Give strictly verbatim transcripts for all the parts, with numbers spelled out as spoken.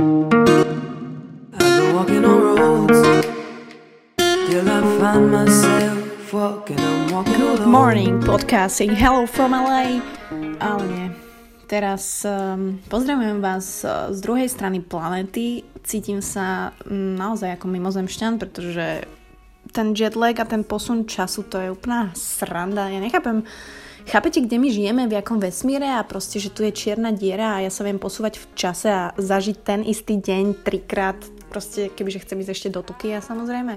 Good morning, podcasting. Hello from el ej. Ale nie. Teraz um, pozdravujem vás uh, z druhej strany planety. Cítim sa um, naozaj ako mimozemšťan, pretože ten jetlag a ten posun času, to je úplná sranda. Ja nechápem. Chápete, kde my žijeme, v jakom vesmíre a proste, že tu je čierna diera a ja sa viem posúvať v čase a zažiť ten istý deň trikrát. Proste, kebyže chcem ísť ešte do Tokia, samozrejme.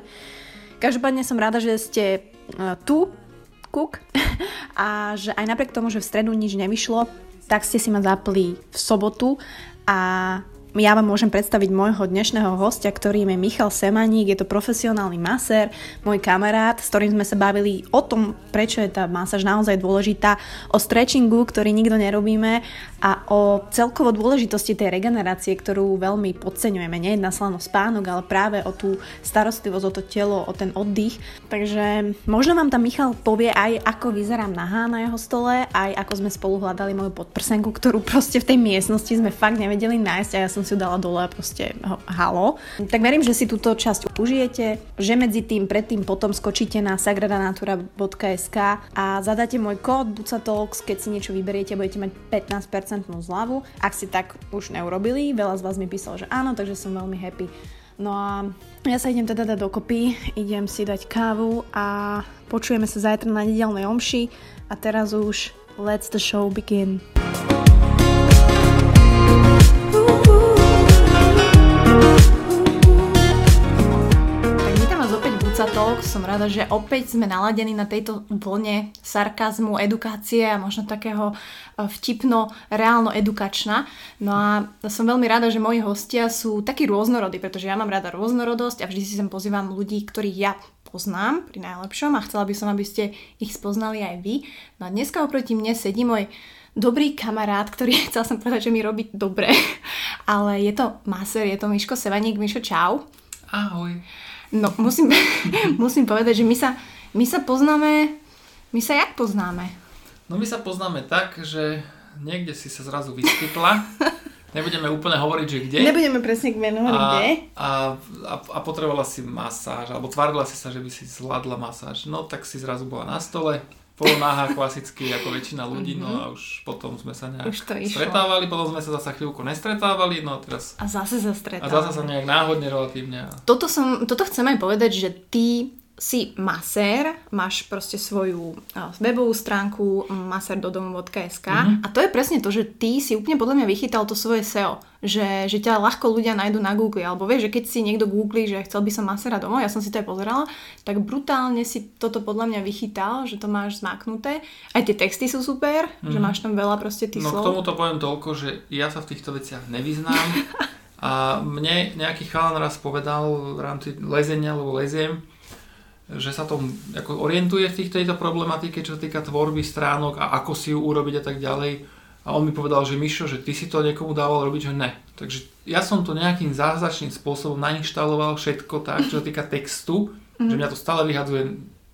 Každopádne som rada, že ste uh, tu, kuk, a že aj napriek tomu, že v stredu nič nevyšlo, tak ste si ma zapli v sobotu a ja vám môžem predstaviť môjho dnešného hostia, ktorým je Michal Semaník. Je to profesionálny masér, môj kamarát, s ktorým sme sa bavili o tom, prečo je tá masáž naozaj dôležitá, o stretchingu, ktorý nikto nerobíme a o celkovo dôležitosti tej regenerácie, ktorú veľmi podceňujeme. Nejedná sa len o spánok, ale práve o tú starostlivosť, o to telo, o ten oddych. Takže možno vám tam Michal povie aj, ako vyzerám nahá na jeho stole, aj ako sme spolu hľadali moju podprsenku, ktorú proste v tej miestnosti sme fakt nevedeli nájsť a ja som si ju dala dole a proste halo. Tak verím, že si túto časť užijete, že medzi tým, predtým, potom skočíte na sagrada natura bodka es ká a zadáte môj kód Bucatalks, keď si niečo vyberiete, budete mať pätnásť percent zľavu. Ak si tak už neurobili, veľa z vás mi písalo, že áno, takže som veľmi happy. No a ja sa idem teda dať dokopy, idem si dať kávu a počujeme sa zajtra na nedeľnej omši a teraz už let's the show begin. Som rada, že opäť sme naladení na tejto vlne sarkazmu, edukácie a možno takého vtipno, reálno edukačná. No a som veľmi rada, že moji hostia sú takí rôznorodí, pretože ja mám rada rôznorodosť a vždy si sem pozývam ľudí, ktorých ja poznám pri najlepšom a chcela by som, aby ste ich spoznali aj vy. No a dneska oproti mne sedí môj dobrý kamarát, ktorý chcel som povedať, že mi robí dobre, ale je to masér, je to Miško Semaník. Mišo, čau. Ahoj. No, musím, musím povedať, že my sa, my sa poznáme, my sa jak poznáme? No my sa poznáme tak, že niekde si sa zrazu vyskytla, nebudeme úplne hovoriť, že kde. Nebudeme presne menovať, kde. A, a, a potrebovala si masáž, alebo tvrdila si sa, že by si zvládla masáž, no tak si zrazu bola na stole, polonáha klasicky, ako väčšina ľudí, mm-hmm. No a už potom sme sa nejak stretávali, potom sme sa zase chvíľku nestretávali, no a teraz... A zase sa stretávali. A zase sa nejak náhodne relatívne. Toto, som, toto chcem aj povedať, že ty si masér, máš proste svoju webovú stránku maserdodomu bodka es ká, mm-hmm. A to je presne to, že ty si úplne podľa mňa vychytal to svoje es e o, že, že ťa ľahko ľudia nájdu na Google, alebo vieš, že keď si niekto googlí, že chcel by som maséra domov, ja som si to aj pozerala, tak brutálne si toto podľa mňa vychytal, že to máš zmáknuté, aj tie texty sú super, mm-hmm. Že máš tam veľa proste tých no, slov. No k tomuto poviem toľko, že ja sa v týchto veciach nevyznám a mne nejaký chalan raz povedal v rámci lezenia, alebo leziem, že sa tom ako orientuje v tejto problematike, čo sa týka tvorby stránok a ako si ju urobiť a tak ďalej. A on mi povedal, že Mišo, že ty si to niekomu dával robiť, že ne. Takže ja som to nejakým zázračným spôsobom nainštaloval všetko tak, čo sa týka textu, mm-hmm. Že mňa to stále vyhadzuje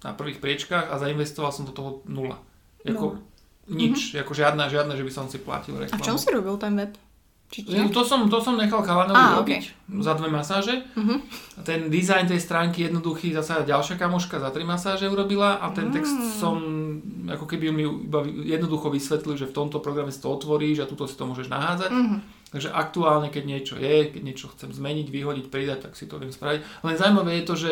na prvých priečkách a zainvestoval som do toho nula. Jako no. Nič, mm-hmm. Ako žiadna, žiadna, že by som si platil reklamu. A v čom si robil ten web? No, to, som, to som nechal Kalanovi ah, robiť okay. Za dve masáže. Uh-huh. A ten dizajn tej stránky jednoduchý zasa ďalšia kamoška za tri masáže urobila a ten text som ako keby mi iba jednoducho vysvetlil, že v tomto programe si to otvoríš a tuto si to môžeš nahádzať. Uh-huh. Takže aktuálne, keď niečo je, keď niečo chcem zmeniť, vyhodiť, pridať, tak si to viem spraviť. Len zaujímavé je to, že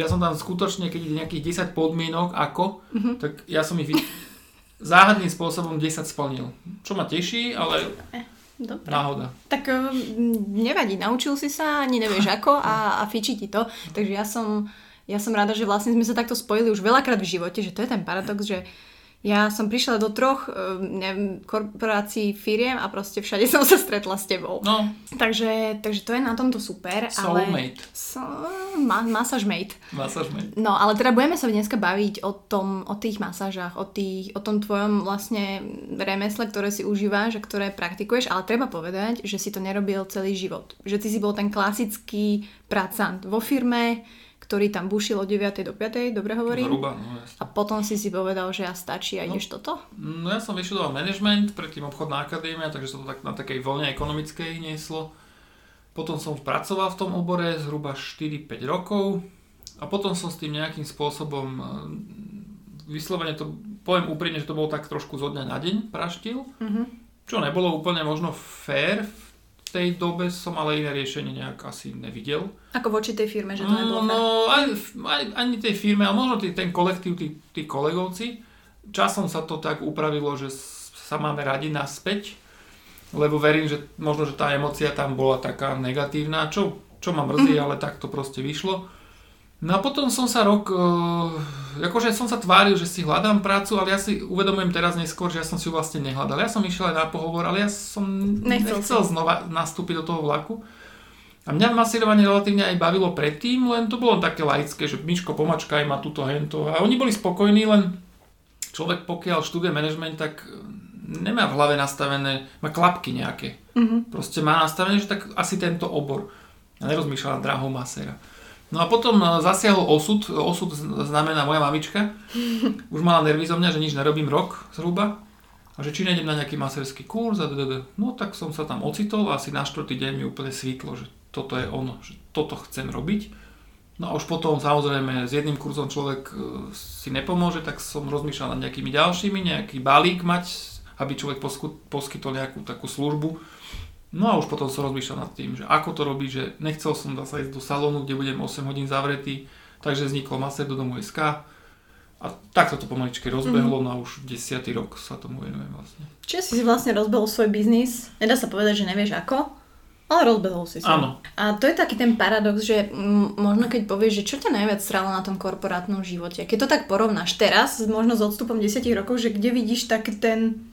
ja som tam skutočne, keď ide nejakých desať podmienok ako, uh-huh. Tak ja som ich záhadným spôsobom desať splnil. Čo ma teší, ale... Dobre. Náhoda. Tak nevadí, naučil si sa, ani nevieš ako a, a fičí ti to. Takže ja som, ja som rada, že vlastne sme sa takto spojili už veľakrát v živote, že to je ten paradox, že ja som prišla do troch neviem, korporácií, firiem a proste všade som sa stretla s tebou. No. Takže, takže to je na tomto super. Soulmate. So, ma, massage mate. Massage mate. No, ale teda budeme sa dneska baviť o tom, o tých masážach, o, tých, o tom tvojom vlastne remesle, ktoré si užíváš a ktoré praktikuješ, ale treba povedať, že si to nerobil celý život. Že ty si bol ten klasický pracant vo firme, ktorý tam bušil od deviatej do piatej, dobre hovorím? Zhruba, no jasne. A potom si si povedal, že ja stačí a no, ideš toto? No ja som vyštudoval management, predtým obchodná akadémia, takže sa to tak na takej voľne ekonomickej nieslo. Potom som pracoval v tom obore zhruba štyri päť rokov a potom som s tým nejakým spôsobom, vyslovene to poviem úprimne, že to bolo tak trošku zo dňa na deň praštil, mm-hmm. čo nebolo úplne možno fér. V tej dobe som ale iné riešenie nejak asi nevidel. Ako voči tej firme, že to nebolo fér? No, ani, ani tej firme, ale možno tý, ten kolektív, tí, tí kolegovci. Časom sa to tak upravilo, že sa máme radi naspäť, lebo verím, že možno, že tá emócia tam bola taká negatívna, čo, čo ma mrzí, ale tak to proste vyšlo. No a potom som sa rok, akože som sa tváril, že si hľadám prácu, ale ja si uvedomujem teraz neskôr, že ja som si ju vlastne nehľadal. Ja som išiel aj na pohovor, ale ja som nechcel, nechcel znova nastúpiť do toho vlaku. A mňa masírovanie relatívne aj bavilo predtým, len to bolo také laické, že Miško, pomačkaj ma túto hento. A oni boli spokojní, len človek pokiaľ študuje management, tak nemá v hlave nastavené, má klapky nejaké. Mm-hmm. Proste má nastavené, že tak asi tento obor. Ja nerozmýšľala drahou masera. No a potom zasiahol osud, osud znamená moja mamička, už mala nervy zo mňa, že nič nerobím rok zhruba a že či nejdem na nejaký maserský kurz a ddd. No tak som sa tam ocitol a asi na štvrtý deň mi úplne svitlo, že toto je ono, že toto chcem robiť. No a už potom samozrejme s jedným kurzom človek si nepomôže, tak som rozmýšľal nad nejakými ďalšími, nejaký balík mať, aby človek poskytol nejakú takú službu. No a už potom som rozmýšľal nad tým, že ako to robiť, že nechcel som zase ísť do salónu, kde budem osem hodín zavretý, takže vzniklo maserdodomu bodka es ká a takto to pomaličky rozbehlo, mm-hmm. na už desiaty rok sa tomu venujem vlastne. Čiže si vlastne rozbehol svoj biznis, nedá sa povedať, že nevieš ako, ale rozbehol si sa. Áno. A to je taký ten paradox, že m- možno keď povieš, že čo ťa najviac sralo na tom korporátnom živote, keď to tak porovnáš teraz, možno s odstupom desiatich rokov, že kde vidíš tak ten...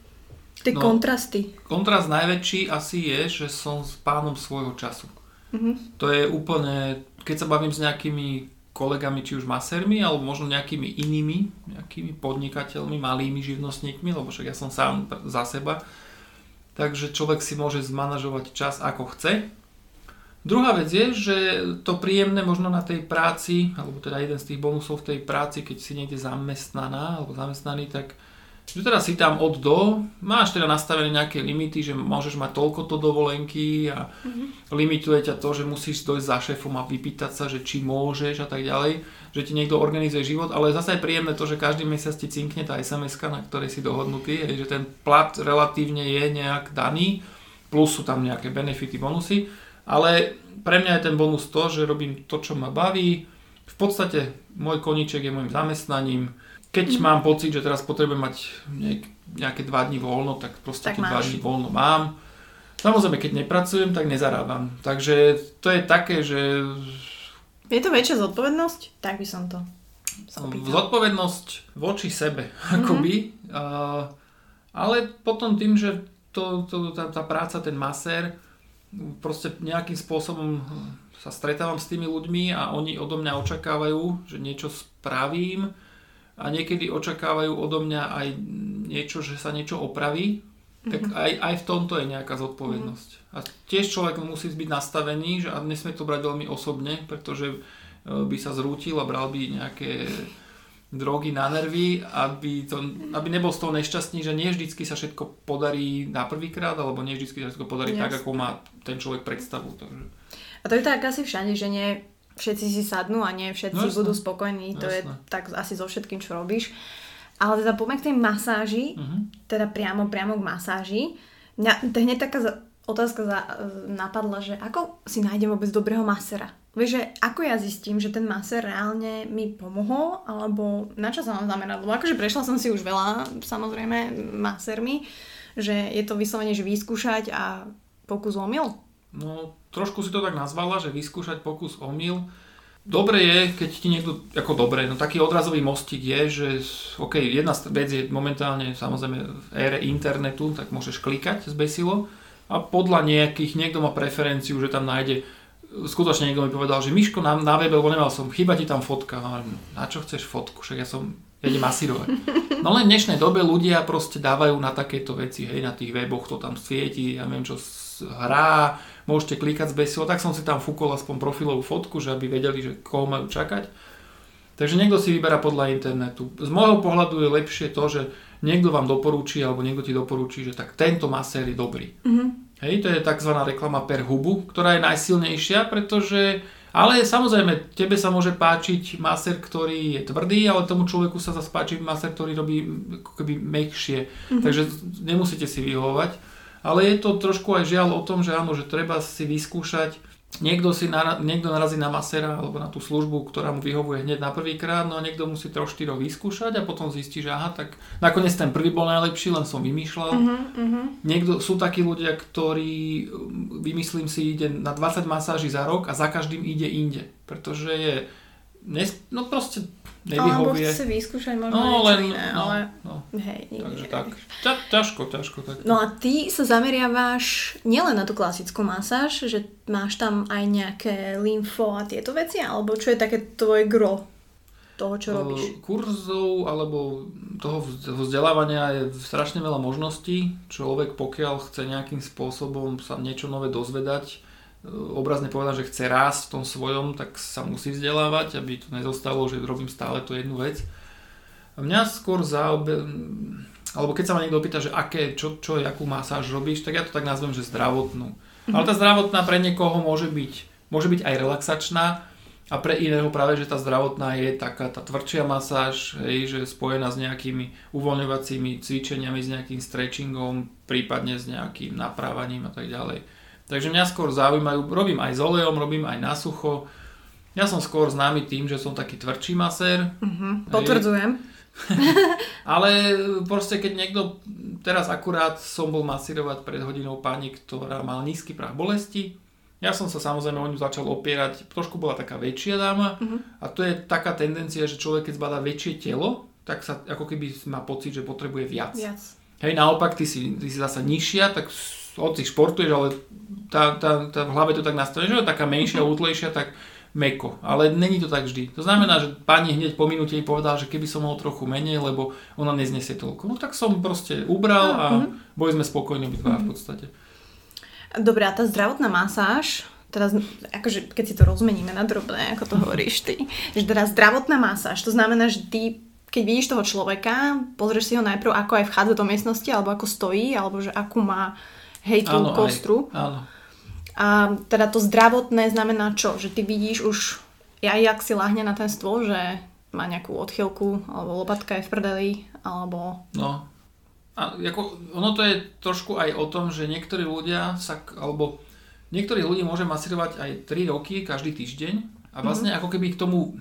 Tie no, kontrasty. Kontrast najväčší asi je, že som s pánom svojho času. Mm-hmm. To je úplne, keď sa bavím s nejakými kolegami, či už masermi, alebo možno nejakými inými, nejakými podnikateľmi, malými živnostníkmi, lebo však ja som sám za seba. Takže človek si môže zmanažovať čas ako chce. Druhá vec je, že to príjemné možno na tej práci, alebo teda jeden z tých bonusov v tej práci, keď si niekde zamestnaná alebo zamestnaný, tak že teda si tam od do, máš teda nastavené nejaké limity, že môžeš mať toľkoto dovolenky a mm-hmm. limituje ťa to, že musíš dojsť za šéfom a vypýtať sa, že či môžeš a tak ďalej, že ti niekto organizuje život, ale zase je príjemné to, že každý mesiac ti cinkne tá es em eska, na ktorej si dohodnutý, že ten plat relatívne je nejak daný, plus sú tam nejaké benefity, bonusy, ale pre mňa je ten bonus to, že robím to, čo ma baví, v podstate môj koníček je môjim zamestnaním. Keď mm. mám pocit, že teraz potrebujem mať nejaké dva dni voľno, tak proste tak tie dva dni voľno mám. Samozrejme, keď nepracujem, tak nezarábam. Takže to je také, že... Je to väčšia zodpovednosť? Tak by som to sa opýtal. Zodpovednosť voči sebe, akoby. Mm-hmm. Uh, ale potom tým, že to, to, tá, tá práca, ten masér, proste nejakým spôsobom sa stretávam s tými ľuďmi a oni odo mňa očakávajú, že niečo spravím. A niekedy očakávajú odo mňa aj niečo, že sa niečo opraví, tak mm-hmm. aj, aj v tomto je nejaká zodpovednosť. Mm-hmm. A tiež človek musí byť nastavený, že a nesmie to brať veľmi osobne, pretože by sa zrútil a bral by nejaké drogy na nervy, aby, to, aby nebol z toho nešťastný, že nie vždycky sa všetko podarí na prvýkrát, alebo nie vždycky sa všetko podarí yes. tak, ako má ten človek predstavu. Takže... A to je tak asi všade, že nie... Všetci si sadnú a nie všetci no, budú spokojní. No, to je no. tak asi so všetkým, čo robíš. Ale teda poďme k tej masáži, uh-huh. teda priamo, priamo k masáži. Mňa hneď taká za, otázka za, napadla, že ako si nájdem vôbec dobrého masera? Vieš, že ako ja zistím, že ten masér reálne mi pomohol, alebo na čo sa mám zamerať? Lebo akože prešla som si už veľa, samozrejme, masérmi, že je to vyslovene, že vyskúšať a pokus omyl. No, trošku si to tak nazvala, že vyskúšať pokus omyl. Dobre je, keď ti niekto, ako dobre, no taký odrazový mostík je, že ok, jedna vec je momentálne samozrejme v ére internetu, tak môžeš klikať zbesilo a podľa nejakých, niekto má preferenciu, že tam nájde, skutočne niekto mi povedal, že Miško na, na webe, lebo nemal som, chyba ti tam fotka, a na čo chceš fotku, však ja som, ja idem masírovať. No len v dnešnej dobe ľudia proste dávajú na takéto veci, hej, na tých weboch, to tam svieti, ja viem čo, hrá, môžete klikať zbesilo, tak som si tam fúkol aspoň profilovú fotku, že aby vedeli, že koho majú čakať. Takže niekto si vyberá podľa internetu. Z môjho pohľadu je lepšie to, že niekto vám doporúči, alebo niekto ti doporúči, že tak tento masér je dobrý. Mm-hmm. Hej, to je tzv. Reklama per hubu, ktorá je najsilnejšia, pretože, ale samozrejme, tebe sa môže páčiť masér, ktorý je tvrdý, ale tomu človeku sa zase páči masér, ktorý robí akoby mäkšie. Mm-hmm. Takže nemusíte si vyhovovať. Ale je to trošku aj žiaľ o tom, že áno, že treba si vyskúšať. Niekto, si nara- niekto narazí na maséra alebo na tú službu, ktorá mu vyhovuje hneď na prvýkrát, no a niekto musí troch štyroch vyskúšať a potom zistí, že aha, tak nakoniec ten prvý bol najlepší, len som vymýšľal. Uh-huh, uh-huh. Niekto, sú takí ľudia, ktorí, vymyslím si, ide na dvadsať masáží za rok a za každým ide inde, pretože je, nes- no proste nevyhovuje. Alebo chce vyskúšať možno no, niečo iné, no, ale no, no. Hej, takže nie, tak. Ťa- ťažko, ťažko. Tak. No a ty sa zameriaváš nielen na tú klasickú masáž, že máš tam aj nejaké lymfo a tieto veci, alebo čo je také tvoje gro toho, čo robíš? Kurzov alebo toho vzdelávania je strašne veľa možností. Človek, pokiaľ chce nejakým spôsobom sa niečo nové dozvedať, obrazne povedať, že chce rásť v tom svojom, tak sa musí vzdelávať, aby to nezostalo, že robím stále tú jednu vec. A mňa skôr zaobe... Alebo keď sa ma niekto pýta, že aké, čo, čo, akú masáž robíš, tak ja to tak nazvem, že zdravotnú. Mhm. Ale tá zdravotná pre niekoho môže byť, môže byť aj relaxačná a pre iného práve, že tá zdravotná je taká tá tvrdšia masáž, hej, že je spojená s nejakými uvoľňovacími cvičeniami, s nejakým stretchingom, prípadne s nejakým naprávaním a tak ďalej. Takže mňa skôr zaujímajú, robím aj s olejom, robím aj na sucho. Ja som skôr známy tým, že som taký tvrdší masér. Mm-hmm. Potvrdzujem. Ale proste keď niekto, teraz akurát som bol masírovať pred hodinou pani, ktorá mal nízky prah bolesti. Ja som sa samozrejme o ňu začal opierať, trošku bola taká väčšia dáma. Mm-hmm. A to je taká tendencia, že človek keď zbadá väčšie telo, tak sa ako keby má pocit, že potrebuje viac. viac. Hej, naopak, ty si, ty si zasa nižšia, tak hoci športuješ, ale tá, tá, tá v hlave to tak nastaví, že je taká menšia, útlejšia, tak mäko. Ale není to tak vždy. To znamená, že pani hneď po minúte jej povedala, že keby som mal trochu menej, lebo ona neznesie toľko. No tak som proste ubral a mm-hmm. boli sme spokojní obidva v podstate. Dobre, a tá zdravotná masáž, teraz, akože keď si to rozmeníme na drobné, ako to hovoríš ty, že teda zdravotná masáž, to znamená, že ty keď vidíš toho človeka, pozrieš si ho najprv, ako aj vchádza do miestnosti, alebo ako stojí, alebo že akú má hej tú kostru. Áno. A teda to zdravotné znamená čo? Že ty vidíš už, aj jak si ľahne na ten stôl, že má nejakú odchylku, alebo lopatka je v prdeli, alebo... No. A ako, ono to je trošku aj o tom, že niektorí ľudia sa, alebo niektorých ľudí môže masírovať aj tri roky, každý týždeň. A vlastne mm-hmm. ako keby k tomu,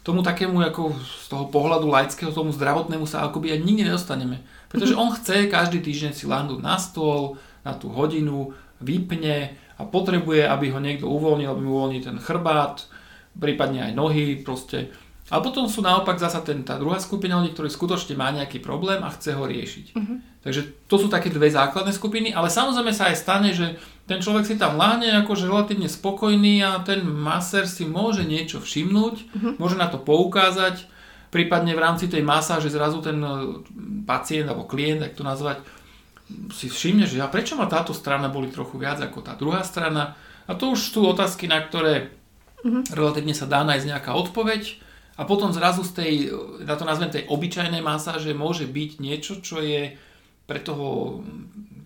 tomu takému, ako z toho pohľadu laického, tomu zdravotnému sa akoby aj nikdy nedostaneme. Pretože on chce každý týždeň si ľahnúť na stôl, na tú hodinu, vypne a potrebuje, aby ho niekto uvoľnil, aby mu uvoľnil ten chrbát, prípadne aj nohy proste. A potom sú naopak zasa ten, tá druhá skupina ľudí, ktorí skutočne má nejaký problém a chce ho riešiť. Uh-huh. Takže to sú také dve základné skupiny, ale samozrejme sa aj stane, že ten človek si tam ľahne akože relatívne spokojný a ten masér si môže niečo všimnúť, uh-huh. môže na to poukázať, prípadne v rámci tej masáže zrazu ten pacient alebo klient, ak to nazvať, si všimne, že ja, prečo ma táto strana boli trochu viac ako tá druhá strana. A to už sú otázky, na ktoré mm-hmm. relatívne sa dá nájsť nejaká odpoveď. A potom zrazu z tej, na to nazvem tej obyčajnej masáže, môže byť niečo, čo je pre toho,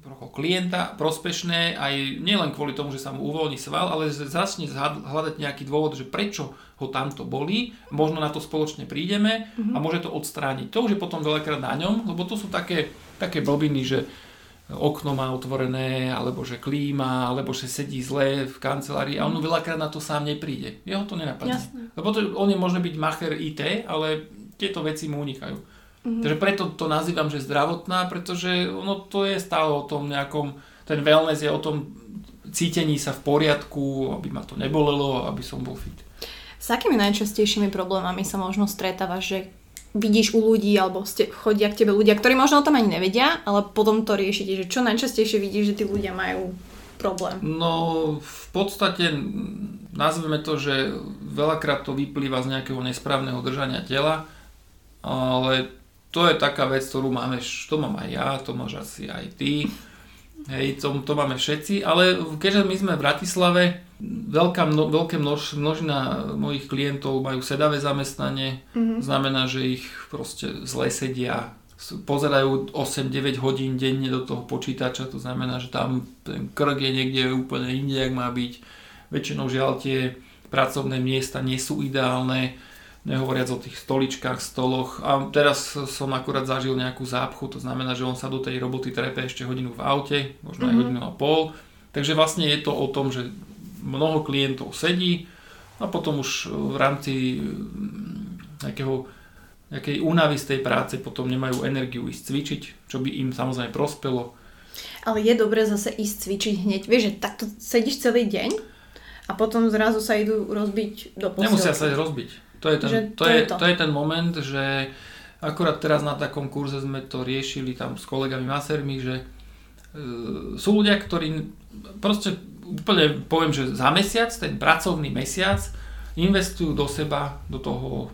pre toho klienta prospešné, aj nielen kvôli tomu, že sa mu uvoľní sval, ale začne hľadať nejaký dôvod, že prečo ho tamto bolí. Možno na to spoločne prídeme mm-hmm. a môže to odstrániť. To už je potom veľakrát na ňom, lebo to sú také, také blbiny, že okno má otvorené, alebo že klíma, alebo že sedí zle v kancelárii a on veľakrát na to sám nepríde. Jeho to nenapadne. Jasné. Lebo to, on je možno byť macher í té, ale tieto veci mu unikajú. Mm-hmm. Takže preto to nazývam, že zdravotná, pretože ono to je stále o tom nejakom, ten wellness je o tom cítení sa v poriadku, aby ma to nebolelo, aby som bol fit. S akými najčastejšími problémami sa možno stretávaš, že vidíš u ľudí, alebo ste, chodia k tebe ľudia, ktorí možno o tom ani nevedia, ale potom to riešite, že čo najčastejšie vidíš, že tí ľudia majú problém? No v podstate nazveme to, že veľakrát to vyplýva z nejakého nesprávneho držania tela, ale to je taká vec, ktorú máme, to mám aj ja, to máš asi aj ty, hej, to, to máme všetci, ale keďže my sme v Bratislave, Veľká mno, veľké množ, množina mojich klientov majú sedavé zamestnanie, mm-hmm. znamená, že ich proste zle sedia, pozerajú osem deväť hodín denne do toho počítača, to znamená, že tam ten krk je niekde úplne inde, ak má byť. Väčšinou žiaľ tie pracovné miesta nie sú ideálne, nehovoriac o tých stoličkách, stoloch. A teraz som akurát zažil nejakú zápchu, to znamená, že on sa do tej roboty trepe ešte hodinu v aute, možno mm-hmm. aj hodinu a pol. Takže vlastne je to o tom, že mnoho klientov sedí a potom už v rámci nejakého nejakej únavy z tej práce potom nemajú energiu ísť cvičiť, čo by im samozrejme prospelo. Ale je dobré zase ísť cvičiť hneď, vieš, že takto sedíš celý deň a potom zrazu sa idú rozbiť do posilky. Nemusia sa rozbiť. To je ten, to, to, je, je to. to je ten moment, že akorát teraz na takom kurze sme to riešili tam s kolegami masermi, že e, sú ľudia, ktorí proste úplne poviem, že za mesiac, ten pracovný mesiac investujú do seba, do toho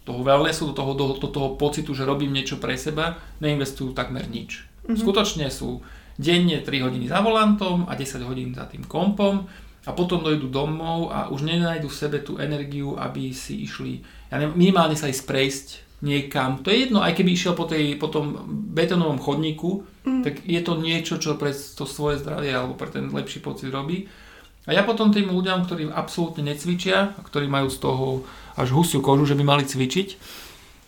toho wellnessu, do toho, do, do toho pocitu, že robím niečo pre seba, neinvestujú takmer nič. Mm-hmm. Skutočne sú denne tri hodiny za volantom a desať hodín za tým kompom a potom dojdú domov a už nenájdu v sebe tú energiu, aby si išli, ja neviem, minimálne sa ísť prejsť niekam. To je jedno, aj keby išiel po, tej, po tom betónovom chodníku, mm-hmm. tak je to niečo, čo pre to svoje zdravie alebo pre ten lepší pocit robí. A ja potom tým ľuďom, ktorí absolútne necvičia, a ktorí majú z toho až husiu kožu, že by mali cvičiť,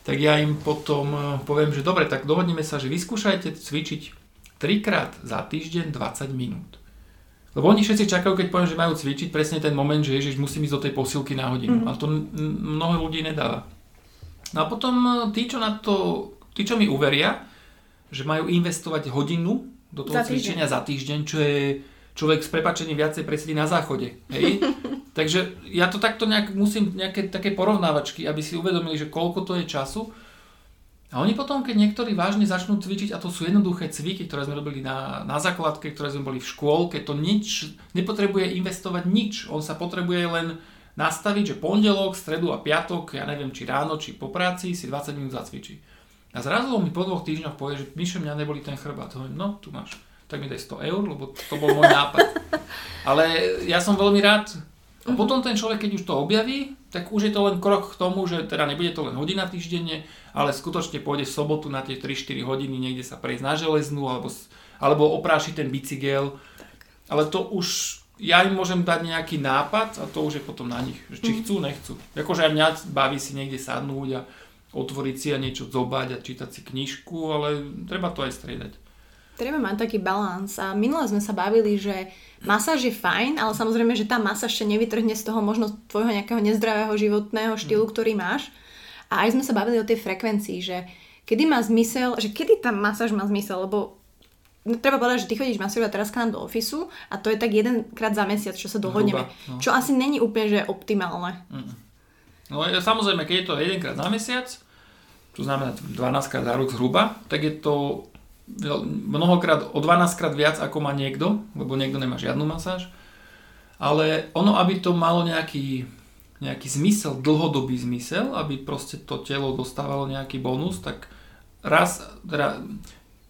tak ja im potom poviem, že dobre, tak dohodneme sa, že vyskúšajte cvičiť trikrát za týždeň dvadsať minút. Lebo oni všetci čakajú, keď poviem, že majú cvičiť, presne ten moment, že ježiš, musím ísť do tej posilky na hodinu. Mm-hmm. A to mnoho ľudí nedáva. No a potom tí, čo na to, tí, čo mi uveria, že majú investovať hodinu do toho za cvičenia týždeň. za týždeň, čo je... Človek s prepáčením viacej presedí na záchode. Hej? Takže ja to takto nejak musím, nejaké také porovnávačky, aby si uvedomili, že koľko to je času. A oni potom, keď niektorí vážne začnú cvičiť, a to sú jednoduché cviky, ktoré sme robili na, na základke, ktoré sme boli v škôlke, to nič, nepotrebuje investovať nič. On sa potrebuje len nastaviť, že pondelok, stredu a piatok, ja neviem, či ráno, či po práci, si dvadsať minút zacvičí. A zrazu on mi po dvoch týždňoch povie, že Mišo, mňa neboli ten chrbát. Hovorím, no, tu máš. Tak mi daj sto eur, lebo to bol môj nápad. Ale ja som veľmi rád. A potom ten človek, keď už to objaví, tak už je to len krok k tomu, že teda nebude to len hodina týždenne, ale skutočne pôjde v sobotu na tie tri štyri hodiny niekde sa prejsť na železnú alebo, alebo opráši ten bicykel. Ale to už, ja im môžem dať nejaký nápad a to už je potom na nich, že či chcú, nechcú. Akože aj mňa baví si niekde sadnúť a otvoriť si a niečo zobať a čítať si knižku, ale treba to aj striedať. Treba mať taký balans a minule sme sa bavili, že masáž je fajn, ale samozrejme, že tá masáž ešte nevytrhne z toho možno tvojho nejakého nezdravého životného štýlu, ktorý máš. A aj sme sa bavili o tej frekvencii, že kedy má zmysel, že kedy tá masáž má zmysel, lebo no, treba povedať, že ty chodíš masérovať teraz k nám do ofisu a to je tak jedenkrát za mesiac, čo sa dohodneme. No. Čo asi není úplne, že je optimálne. No samozrejme, keď je to jedenkrát za mesiac, to znamená dvanásťkrát za rok zhruba, tak je to mnohokrát, o dvanásťkrát viac ako má niekto, lebo niekto nemá žiadnu masáž, ale ono, aby to malo nejaký, nejaký zmysel, dlhodobý zmysel, aby proste to telo dostávalo nejaký bonus, tak raz, teda,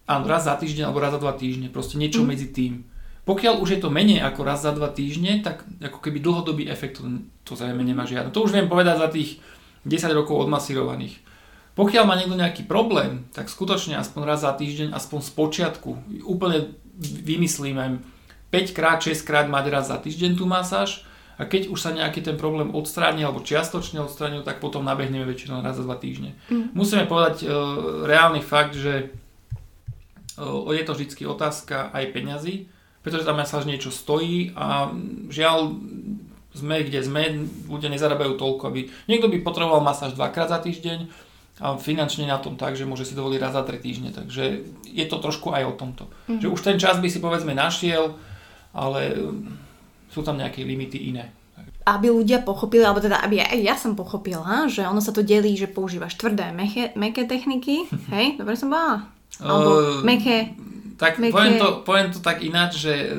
áno, raz za týždeň alebo raz za dva týždne, proste niečo mm. medzi tým. Pokiaľ už je to menej ako raz za dva týždne, tak ako keby dlhodobý efekt to, to zrejme nemá žiadny. To už viem povedať za tých desať rokov odmasírovaných. Pokiaľ má niekto nejaký problém, tak skutočne aspoň raz za týždeň, aspoň z počiatku, úplne vymyslíme päťkrát, šesťkrát mať raz za týždeň tú masáž a keď už sa nejaký ten problém odstráni alebo čiastočne odstráni, tak potom nabehneme väčšinou raz za dva týždne. Mm. Musíme povedať e, reálny fakt, že e, je to vždycky otázka aj peňazí, pretože tá masáž niečo stojí a žiaľ sme kde sme, ľudia nezarábajú toľko, aby niekto by potreboval masáž dvakrát za týždeň, a finančne na tom tak, že môže si dovoliť raz za tri týždne, takže je to trošku aj o tomto. Mm. Že už ten čas by si povedzme našiel, ale sú tam nejaké limity iné. Aby ľudia pochopili, alebo teda aby aj ja som pochopila, že ono sa to delí, že používaš tvrdé, meké, meké techniky, hej, dobre som bola? Alebo meké... Tak meké... Poviem, to, poviem to tak ináč, že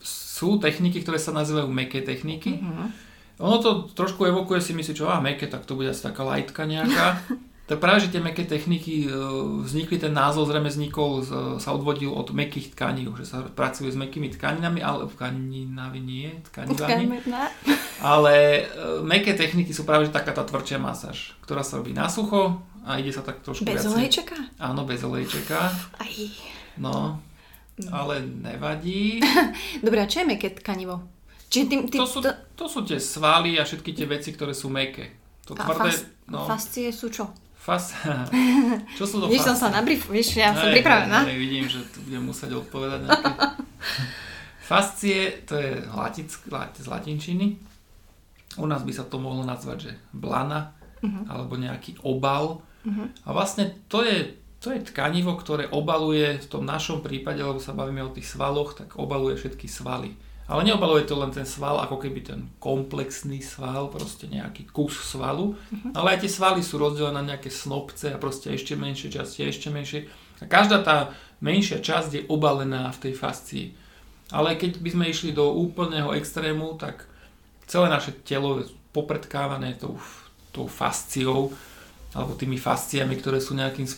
sú techniky, ktoré sa nazývajú meké techniky, mm-hmm. Ono to trošku evokuje, si myslí, čo á, meké, tak to bude asi taká lajtka nejaká. Tak práve, že tie meké techniky vznikli, ten názov zrejme vznikol, sa odvodil od mekých tkaní, že sa pracuje s mekými tkaninami, ale tkaninami nie, tkanivami. Ale meké techniky sú práve, že taká tá tvrdšia masáž, ktorá sa robí na sucho, a ide sa tak trošku bez olejčeka? Áno, bez olejčeka. Aj. No, ale nevadí. Dobre, a čo je mäkké tkanivo? Čiže tým, tým, to, sú, to sú tie svaly a všetky tie veci, ktoré sú mäkké. To tvrdé, fas, no. Fascie sú čo? Fas... Čo sú to fascie? Víš, som sa nabrif... Víš, ja som pripravená. Aj, vidím, že tu budem musieť odpovedať nejaké... Fascie, to je latick, lat, z latinčiny. U nás by sa to mohlo nazvať, že blana, uh-huh. alebo nejaký obal. Uh-huh. A vlastne to je... To je tkanivo, ktoré obaluje, v tom našom prípade, lebo sa bavíme o tých svaloch, tak obaluje všetky svaly. Ale neobaluje to len ten sval, ako keby ten komplexný sval, proste nejaký kus svalu. Uh-huh. Ale aj tie svaly sú rozdelené na nejaké snopce a proste ešte menšie časti, ešte menšie. A každá tá menšia časť je obalená v tej fascii. Ale keď by sme išli do úplného extrému, tak celé naše telo je popredkávané tou, tou fasciou, alebo tými fasciami, ktoré sú nejakým,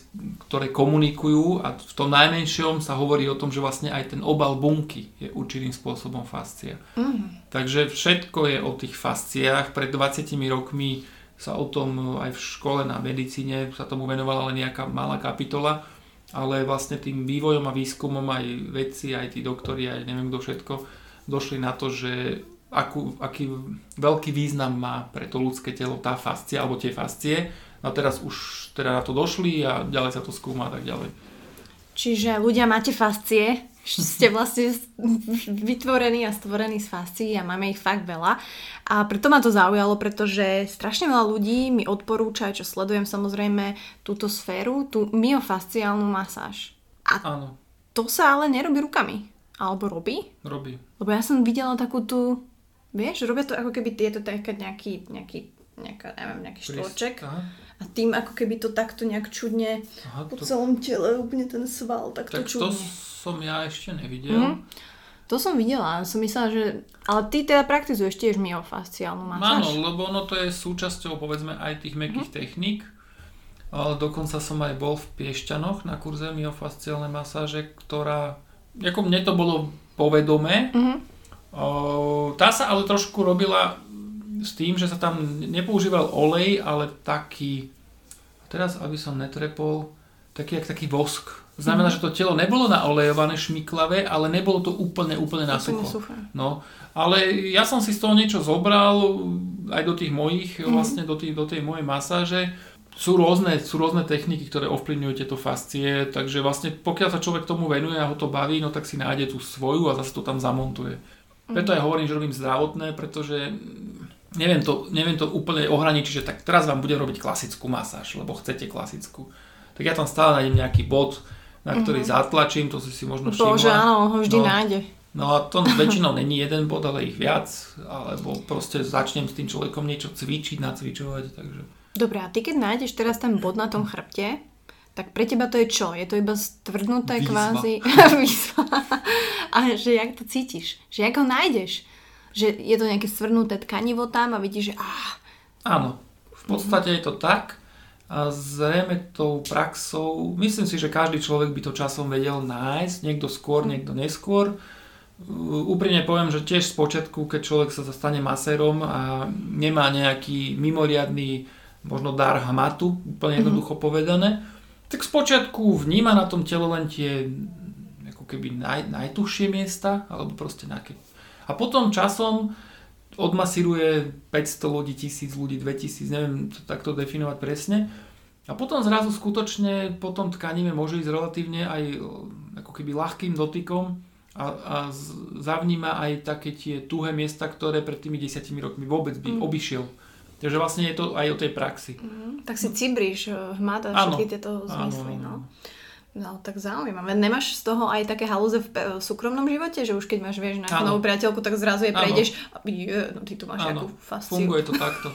ktoré komunikujú, a v tom najmenšom sa hovorí o tom, že vlastne aj ten obal bunky je určitým spôsobom fascia. Mm. Takže všetko je o tých fasciách. Pred dvadsiatimi rokmi sa o tom aj v škole na medicíne sa tomu venovala len nejaká malá kapitola, ale vlastne tým vývojom a výskumom aj vedci, aj tí doktori, aj neviem kto všetko, došli na to, že akú, aký veľký význam má pre to ľudské telo tá fascia alebo tie fascie. A teraz už teda na to došli a ďalej sa to skúma a tak ďalej. Čiže ľudia, máte fascie, ste vlastne vytvorení a stvorení z fascií a máme ich fakt veľa. A preto ma to zaujalo, pretože strašne veľa ľudí mi odporúča, čo sledujem samozrejme, túto sféru, tú myofasciálnu masáž. A áno. To sa ale nerobí rukami. Alebo robí? Robí. Lebo ja som videla takú tú, vieš, robia to ako keby je to nejaký, nejaký Nejaká, neviem, nejaký štvorček a tým ako keby to takto nejak čudne aha, po to... celom tele úplne ten sval takto tak čudne. Tak to som ja ešte nevidel. Mm-hmm. To som videla, som myslela, že... Ale ty teda praktizuješ tiež myofasciálnu masáž. Áno, lebo ono to je súčasťou povedzme aj tých mäkkých mm-hmm. techník. Ale dokonca som aj bol v Piešťanoch na kurze myofasciálnej masáže, ktorá... Ako mne to bolo povedomé. Mm-hmm. O, tá sa ale trošku robila... s tým, že sa tam nepoužíval olej, ale taký, teraz aby som netrepol, taký jak taký vosk. Znamená, mm-hmm. že to telo nebolo naolejované, šmiklavé, ale nebolo to úplne, úplne na sucho. No, ale ja som si z toho niečo zobral, aj do tých mojich, mm-hmm. vlastne do, tý, do tej mojej masáže. Sú rôzne, sú rôzne techniky, ktoré ovplyvňujú tieto fascie, takže vlastne pokiaľ sa človek tomu venuje a ho to baví, no tak si nájde tú svoju a zase to tam zamontuje. Mm-hmm. Preto ja hovorím, že robím zdravotné, pretože... Neviem to, neviem to úplne ohraničiť, že tak teraz vám budem robiť klasickú masáž, lebo chcete klasickú. Tak ja tam stále nájdem nejaký bod, na ktorý mm-hmm. zatlačím, to si si možno všimla. Bože, áno, ho vždy no, nájde. No a to väčšinou není jeden bod, ale ich viac, alebo proste začnem s tým človekom niečo cvičiť, nacvičovať. Takže... Dobre, a ty keď nájdeš teraz ten bod na tom chrbte, tak pre teba to je čo? Je to iba stvrdnuté výzva. Kvázi... Výzva. A že jak to cítiš? Že jak ho nájdeš? Že je to nejaké svrnuté tkanivo tam a vidíš, že... Ah. Áno, v podstate je to tak a zrejme tou praxou, myslím si, že každý človek by to časom vedel nájsť, niekto skôr, niekto neskôr. Úprimne poviem, že tiež spočiatku, keď človek sa stane masérom a nemá nejaký mimoriadny možno dar hmatu, úplne jednoducho mm-hmm. povedané, tak spočiatku vníma na tom tele len tie ako keby naj, najtuchšie miesta, alebo proste nejaké... A potom časom odmasíruje päťsto ľudí, tisíc ľudí, dvetisíc, neviem takto definovať presne. A potom zrazu skutočne po tom tkanive môže ísť relatívne aj ako keby ľahkým dotykom a, a zavníma aj také tie tuhé miesta, ktoré pred tými desiatimi rokmi vôbec by mm. obišiel. Takže vlastne je to aj o tej praxi. Mm. Tak si cibríš, hmataš všetky tieto zmysly. Áno. No, tak zaujímavé. Nemáš z toho aj také halúze v, v súkromnom živote? Že už keď máš, vieš, na novú priateľku, tak zrazu je prejdeš a je, no ty tu máš nejakú fasciu. Funguje to takto.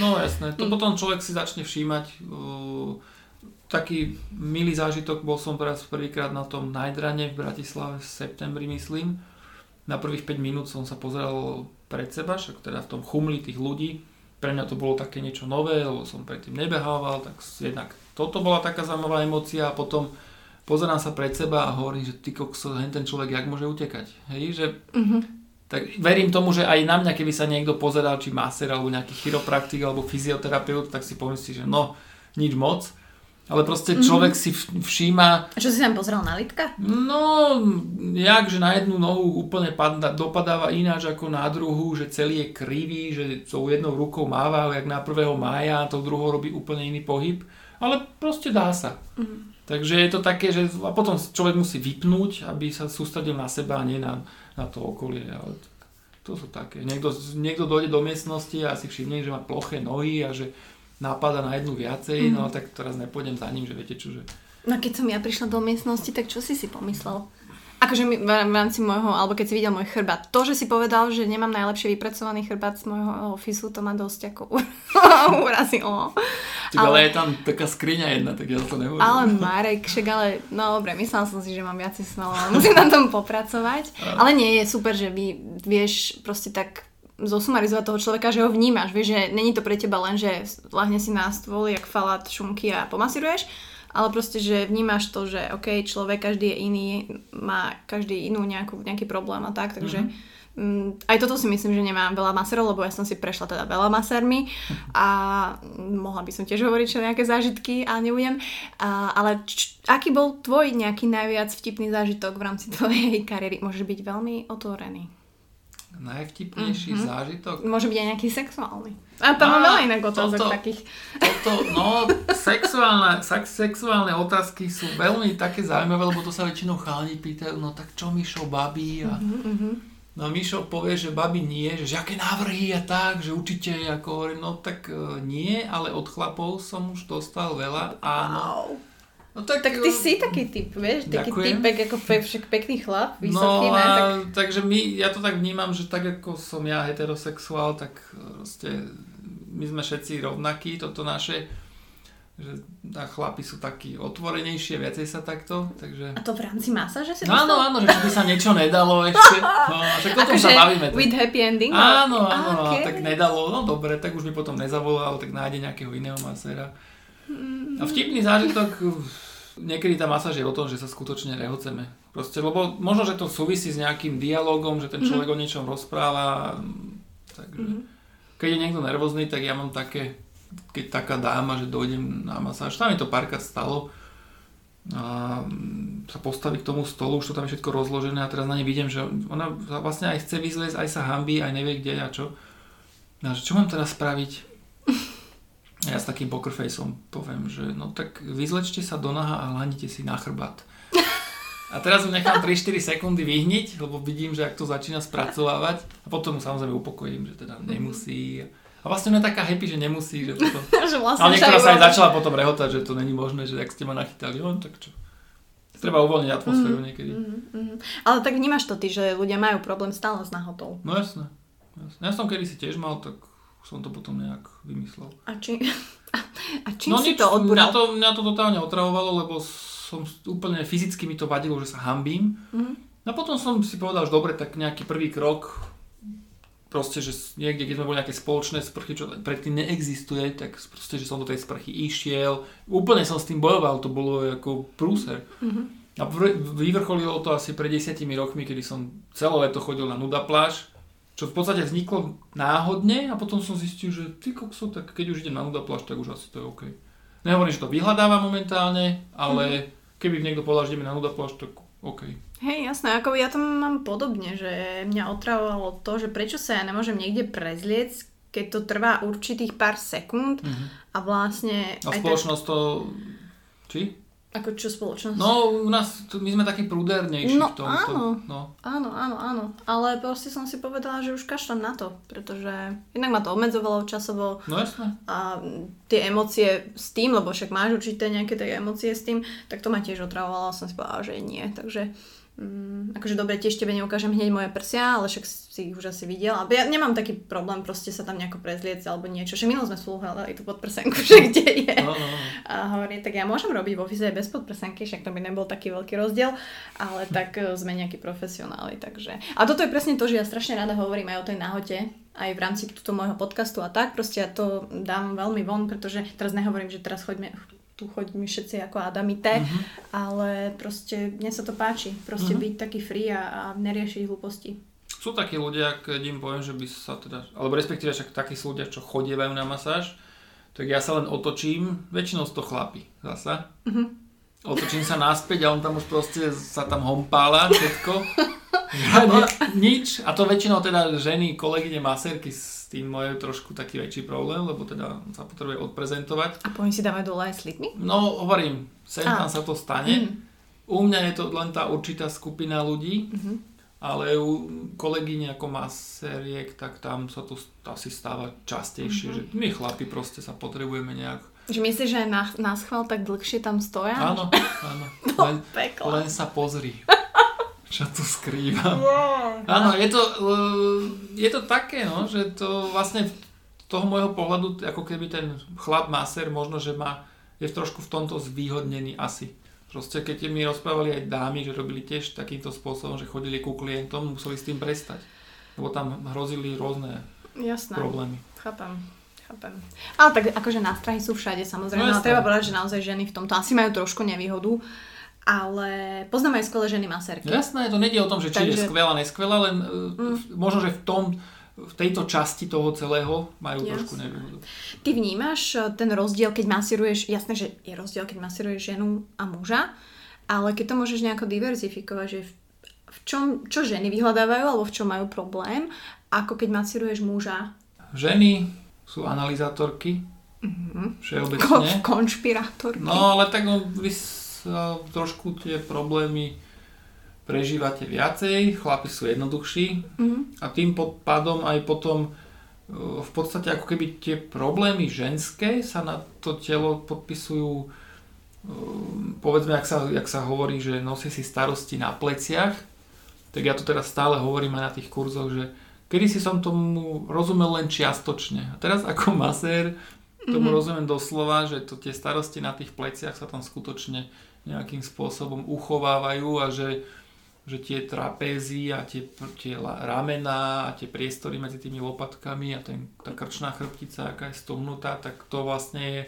No jasné. To potom človek si začne všímať. Uh, taký milý zážitok. Bol som teraz prvýkrát na tom Najdrane v Bratislave v septembri, myslím. Na prvých päť minút som sa pozeral pred seba, však teda v tom chumli tých ľudí. Pre mňa to bolo také niečo nové, lebo som predtým nebehával, tak jednak toto bola taká zaujímavá emócia a potom pozerám sa pred seba a hovorím, že ty kokso, hen ten človek jak môže utekať. Hej, že... Mm-hmm. Tak verím tomu, že aj na mňa, keby sa niekto pozeral, či masér, alebo nejaký chiropraktik, alebo fyzioterapeut, tak si pomyslí, že no, nič moc. Ale proste človek mm-hmm. si všíma... A čo si sa mi pozrel na Lidka? No, jak, že na jednu nohu úplne padá, dopadáva ináč ako na druhú, že celý je krivý, že tou jednou rukou máva, jak na prvého mája, a tou druhou robí úplne iný pohyb. Ale proste dá sa. Mm-hmm. Takže je to také, že... A potom človek musí vypnúť, aby sa sústredil na seba a nie na, na to okolie. Ale to sú také. Niekto, niekto dojde do miestnosti a si všimne, že má ploché nohy a že... nápada na jednu viacej, mm. no tak teraz nepôjdem za ním, že viete čo, že... No keď som ja prišla do miestnosti, tak čo si si pomyslel? Akože mi, v rámci môjho, alebo keď si videl môj chrbát, to, že si povedal, že nemám najlepšie vypracovaný chrbát z môjho ofisu, to ma dosť ako urazilo. Čiže ale je tam taká skriňa jedna, tak ja to nehovorím. Ale Marek, však ale, no dobre, myslela som si, že mám viacej snov, ale musím na tom popracovať. Ale nie, je super, že vy vieš proste tak... zosumarizovať toho človeka, že ho vnímaš, vieš, že není to pre teba len, že lahne si na stôl, jak falát, šunky a pomasíruješ, ale proste, že vnímaš to, že ok, človek každý je iný, má každý inú nejakú, nejaký problém a tak, takže mm-hmm. m, aj toto si myslím, že nemám veľa maserov, lebo ja som si prešla teda veľa masérmi a mohla by som tiež hovoriť čo nejaké zážitky, ale nebudem. A, ale č- aký bol tvoj nejaký najviac vtipný zážitok v rámci tvojej kariéry? Môžeš byť veľmi otvorený. Najvtipnejší mm-hmm. zážitok? Môže byť aj nejaký sexuálny. A tam mám veľa inak otázok toto, takých. Toto, no, sexuálne, sexuálne otázky sú veľmi také zaujímavé, lebo to sa väčšinou chalani pýtajú, no tak čo Mišo, babi? A, mm-hmm. no Mišo povie, že babi nie, že, že aké návrhy a tak, že určite, ako hovorím, no tak nie, ale od chlapov som už dostal veľa. Áno. Wow. No tak, tak ty si taký typ, vieš, taký typek ako pe, pekný chlap, vysoký, no, ne? Tak... takže my, ja to tak vnímam, že tak ako som ja heterosexuál, tak proste my sme všetci rovnakí, toto naše, že chlapi sú takí otvorenejšie, viacej sa takto, takže... A to v rámci masáže si myslel? Áno, áno, že by sa niečo nedalo ešte, no, však potom sa bavíme. With happy ending? Áno, áno, okay. Tak nedalo, no dobre, tak už mi potom nezavolal, tak nájde nejakého iného maséra. A vtipný zážitok, niekedy tá masáž je o tom, že sa skutočne rehoceme. Proste, lebo možno, že to súvisí s nejakým dialogom, že ten človek mm-hmm. o niečom rozpráva. Takže, mm-hmm. keď je niekto nervózny, tak ja mám také, keď taká dáma, že dojdem na masáž, tam mi to párkrát stalo, a sa postaví k tomu stolu, už to tam je všetko rozložené a teraz na nej vidím, že ona vlastne aj chce vyzliesť, aj sa hanbí, aj nevie kde a čo. A čo mám teraz spraviť? Ja s takým pokerfejsom poviem, že no tak vyzlečte sa do naha a hladnite si na chrbát. A teraz mu nechám tri štyri sekundy vyhniť, lebo vidím, že ak to začína spracovávať a potom mu samozrejme upokojím, že teda nemusí. A vlastne ona je taká happy, že nemusí. Že potom... že vlastne ale niektorá sa aj začala potom rehotať, že to není možné, že ak ste ma nachytali, on tak čo. Treba uvoľniť atmosféru mm, niekedy. Mm, mm. Ale tak vnímaš to ty, že ľudia majú problém stále s nahotou. No jasné. jasné. Ja som kedysi tiež mal, tak... som to potom nejak vymyslel. A, či... a čím no si nič, to odbúral? Mňa to, mňa to totálne otravovalo, lebo som úplne fyzicky mi to vadilo, že sa hanbím. Mm-hmm. A potom som si povedal, že dobre, tak nejaký prvý krok, proste, že niekde, keď sme boli nejaké spoločné sprchy, čo predtým neexistuje, tak proste, že som do tej sprchy išiel. Úplne som s tým bojoval, to bolo ako prúser. Mm-hmm. A vyvrcholilo to asi pred desiatimi rokmi, kedy som celé leto chodil na nuda pláž. Čo v podstate vzniklo náhodne a potom som zistil, že ty kokso, tak keď už idem na nuda pláž, tak už asi to je OK. Nehovorím, že to vyhľadáva momentálne, ale mm. keby niekto povedal, že ideme na nuda pláž, tak OK. Hej, jasné, ako ja to mám podobne, že mňa otravovalo to, že prečo sa ja nemôžem niekde prezliecť, keď to trvá určitých pár sekúnd mm-hmm. a vlastne... A spoločnosť tak... to... Či? Ako čo spoločnosť? No, u nás, my sme takí prudernejší no, v tom. Áno, no áno, áno, áno. Ale proste som si povedala, že už kašľam na to, pretože inak ma to obmedzovalo časovo. No jasné. A tie emócie s tým, lebo však máš určité nejaké tie emócie s tým, tak to ma tiež otravovalo, som si povedala, že nie. Takže, um, akože dobre, tiež tebe neukážem hneď moje prsia, ale však si ich už asi videl. A ja nemám taký problém proste sa tam nejako prezliec alebo niečo. Že minul sme spolu hľadali tú podprsenku, že kde je. No, no, no. A hovorí, tak ja môžem robiť v office bez podprsenky, však to by nebol taký veľký rozdiel, ale tak sme nejakí profesionáli, takže. A toto je presne to, že ja strašne rada hovorím aj o tej nahote, aj v rámci túto môjho podcastu a tak. Proste ja to dám veľmi von, pretože teraz nehovorím, že teraz choďme... tu chodíme všetci ako Adamité, mm-hmm. ale proste mne sa to páči. Proste mm-hmm. byť taký free a, a neriešiť hlúposti. Sú takí ľudia, keď im poviem, že by sa teda, alebo respektíve však takí sú ľudia, čo chodievajú na masáž, tak ja sa len otočím, väčšinou to chlapí zasa. Uh-huh. Otočím sa naspäť a on tam už proste sa tam hompála všetko. Ja ne, nič. A to väčšinou teda ženy, kolegyne, masérky s tým majú trošku taký väčší problém, lebo teda sa potrebuje odprezentovať. A poviem si dávať dole aj s lidmi? No hovorím, sem tam sa to stane. Mm. U mňa je to len tá určitá skupina ľudí, mm-hmm. ale u kolegyne ako masériek, tak tam sa to asi stáva častejšie, mm-hmm. že my chlapi proste sa potrebujeme nejak. Že myslíš, že aj na, na schvál tak dlhšie tam stoja? Áno, áno. Len, len sa pozri. Čo tu skrývam. Yeah. Áno, je to, je to také, no, že to vlastne z toho môjho pohľadu, ako keby ten chlap masér možno, že má, je trošku v tomto zvýhodnený asi. Proste keď mi rozprávali aj dámy, že robili tiež takýmto spôsobom, že chodili ku klientom, museli s tým prestať. Lebo tam hrozili rôzne Jasné. problémy. Chápam. Chápem. Ale tak akože nástrahy sú všade, samozrejme, no, ale treba povedať, že naozaj ženy v tomto asi majú trošku nevýhodu, ale poznáme aj skvelé ženy masérky. Jasné, to nejde o tom, že či Takže... je skvelá, neskvelá, len mm. možno, že v tom, v tejto časti toho celého majú jasné. trošku nevýhodu. Ty vnímaš ten rozdiel, keď masíruješ, jasné, že je rozdiel, keď masíruješ ženu a muža, ale keď to môžeš nejako diverzifikovať, že v, v čom, čo ženy vyhľadávajú, alebo v čom majú problém, ako keď masíruješ muža. Ženy sú analyzátorky, mm-hmm. všeobecne. Konšpirátorky. No, ale tak no, vy sa trošku tie problémy prežívate viacej, chlapi sú jednoduchší mm-hmm. a tým pádom aj potom v podstate ako keby tie problémy ženské sa na to telo podpisujú, povedzme, ak sa, ak sa hovorí, že nosí si starosti na pleciach, tak ja to teraz stále hovorím aj na tých kurzoch, že kedy si som tomu rozumel len čiastočne. A teraz ako masér tomu mm-hmm. rozumiem doslova, že to tie starosti na tých pleciach sa tam skutočne nejakým spôsobom uchovávajú a že, že tie trapézy a tie, tie ramená a tie priestory medzi tými lopatkami a ten, tá krčná chrbtica, aká je stuhnutá, tak to vlastne je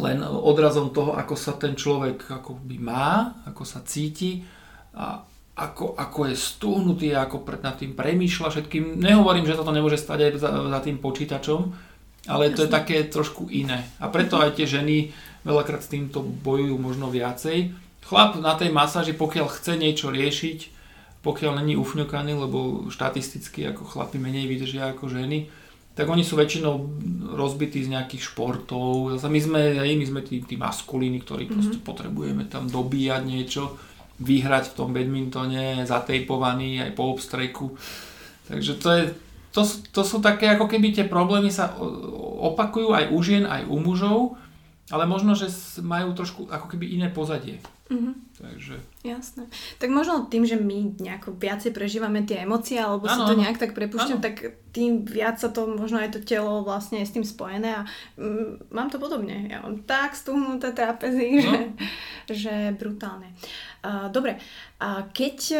len odrazom toho, ako sa ten človek akoby má, ako sa cíti a Ako, ako je stuhnutý, ako pred, nad tým premýšľa všetkým. Nehovorím, že toto nemôže stať aj za, za tým počítačom, ale Jasne. To je také trošku iné. A preto aj tie ženy veľakrát s týmto bojujú možno viacej. Chlap na tej masáži, pokiaľ chce niečo riešiť, pokiaľ není ufňukaný, lebo štatisticky ako chlapi menej vydržia ako ženy, tak oni sú väčšinou rozbití z nejakých športov. Zase my sme, my sme tí, tí maskulíni, ktorí mm-hmm. proste potrebujeme tam dobíjať niečo, vyhrať v tom badmintone, zatejpovaný aj po obstreku. Takže to, je, to, to sú také, ako keby tie problémy sa opakujú aj u žien, aj u mužov, ale možno, že majú trošku ako keby iné pozadie. Mm-hmm. Takže. Jasné. Tak možno tým, že my nejako viacej prežívame tie emócie, alebo ano, si to nejak tak prepúšťam, ano. Tak tým viac sa to možno aj to telo vlastne je s tým spojené a mm, mám to podobne. Ja mám tak stuhnuté trapezy, no. že, že brutálne. Uh, dobre, uh, keď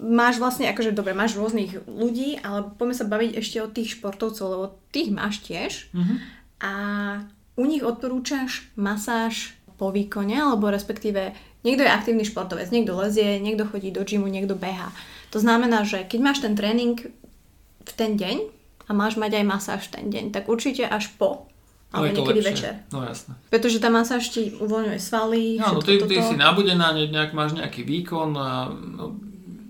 máš vlastne, akože dobre, máš rôznych ľudí, ale poďme sa baviť ešte o tých športovcov, lebo tých máš tiež mm-hmm. a u nich odporúčaš masáž po výkone, alebo respektíve niekto je aktívny športovec, niekto lezie, niekto chodí do džimu, niekto behá. To znamená, že keď máš ten tréning v ten deň a máš mať aj masáž v ten deň, tak určite až po, no alebo niekedy lepšie. Večer. No jasné. Pretože tá masáž ti uvoľňuje svaly, no, všetko no, ty, toto. Ty si nabudená, nejak máš nejaký výkon. A, no,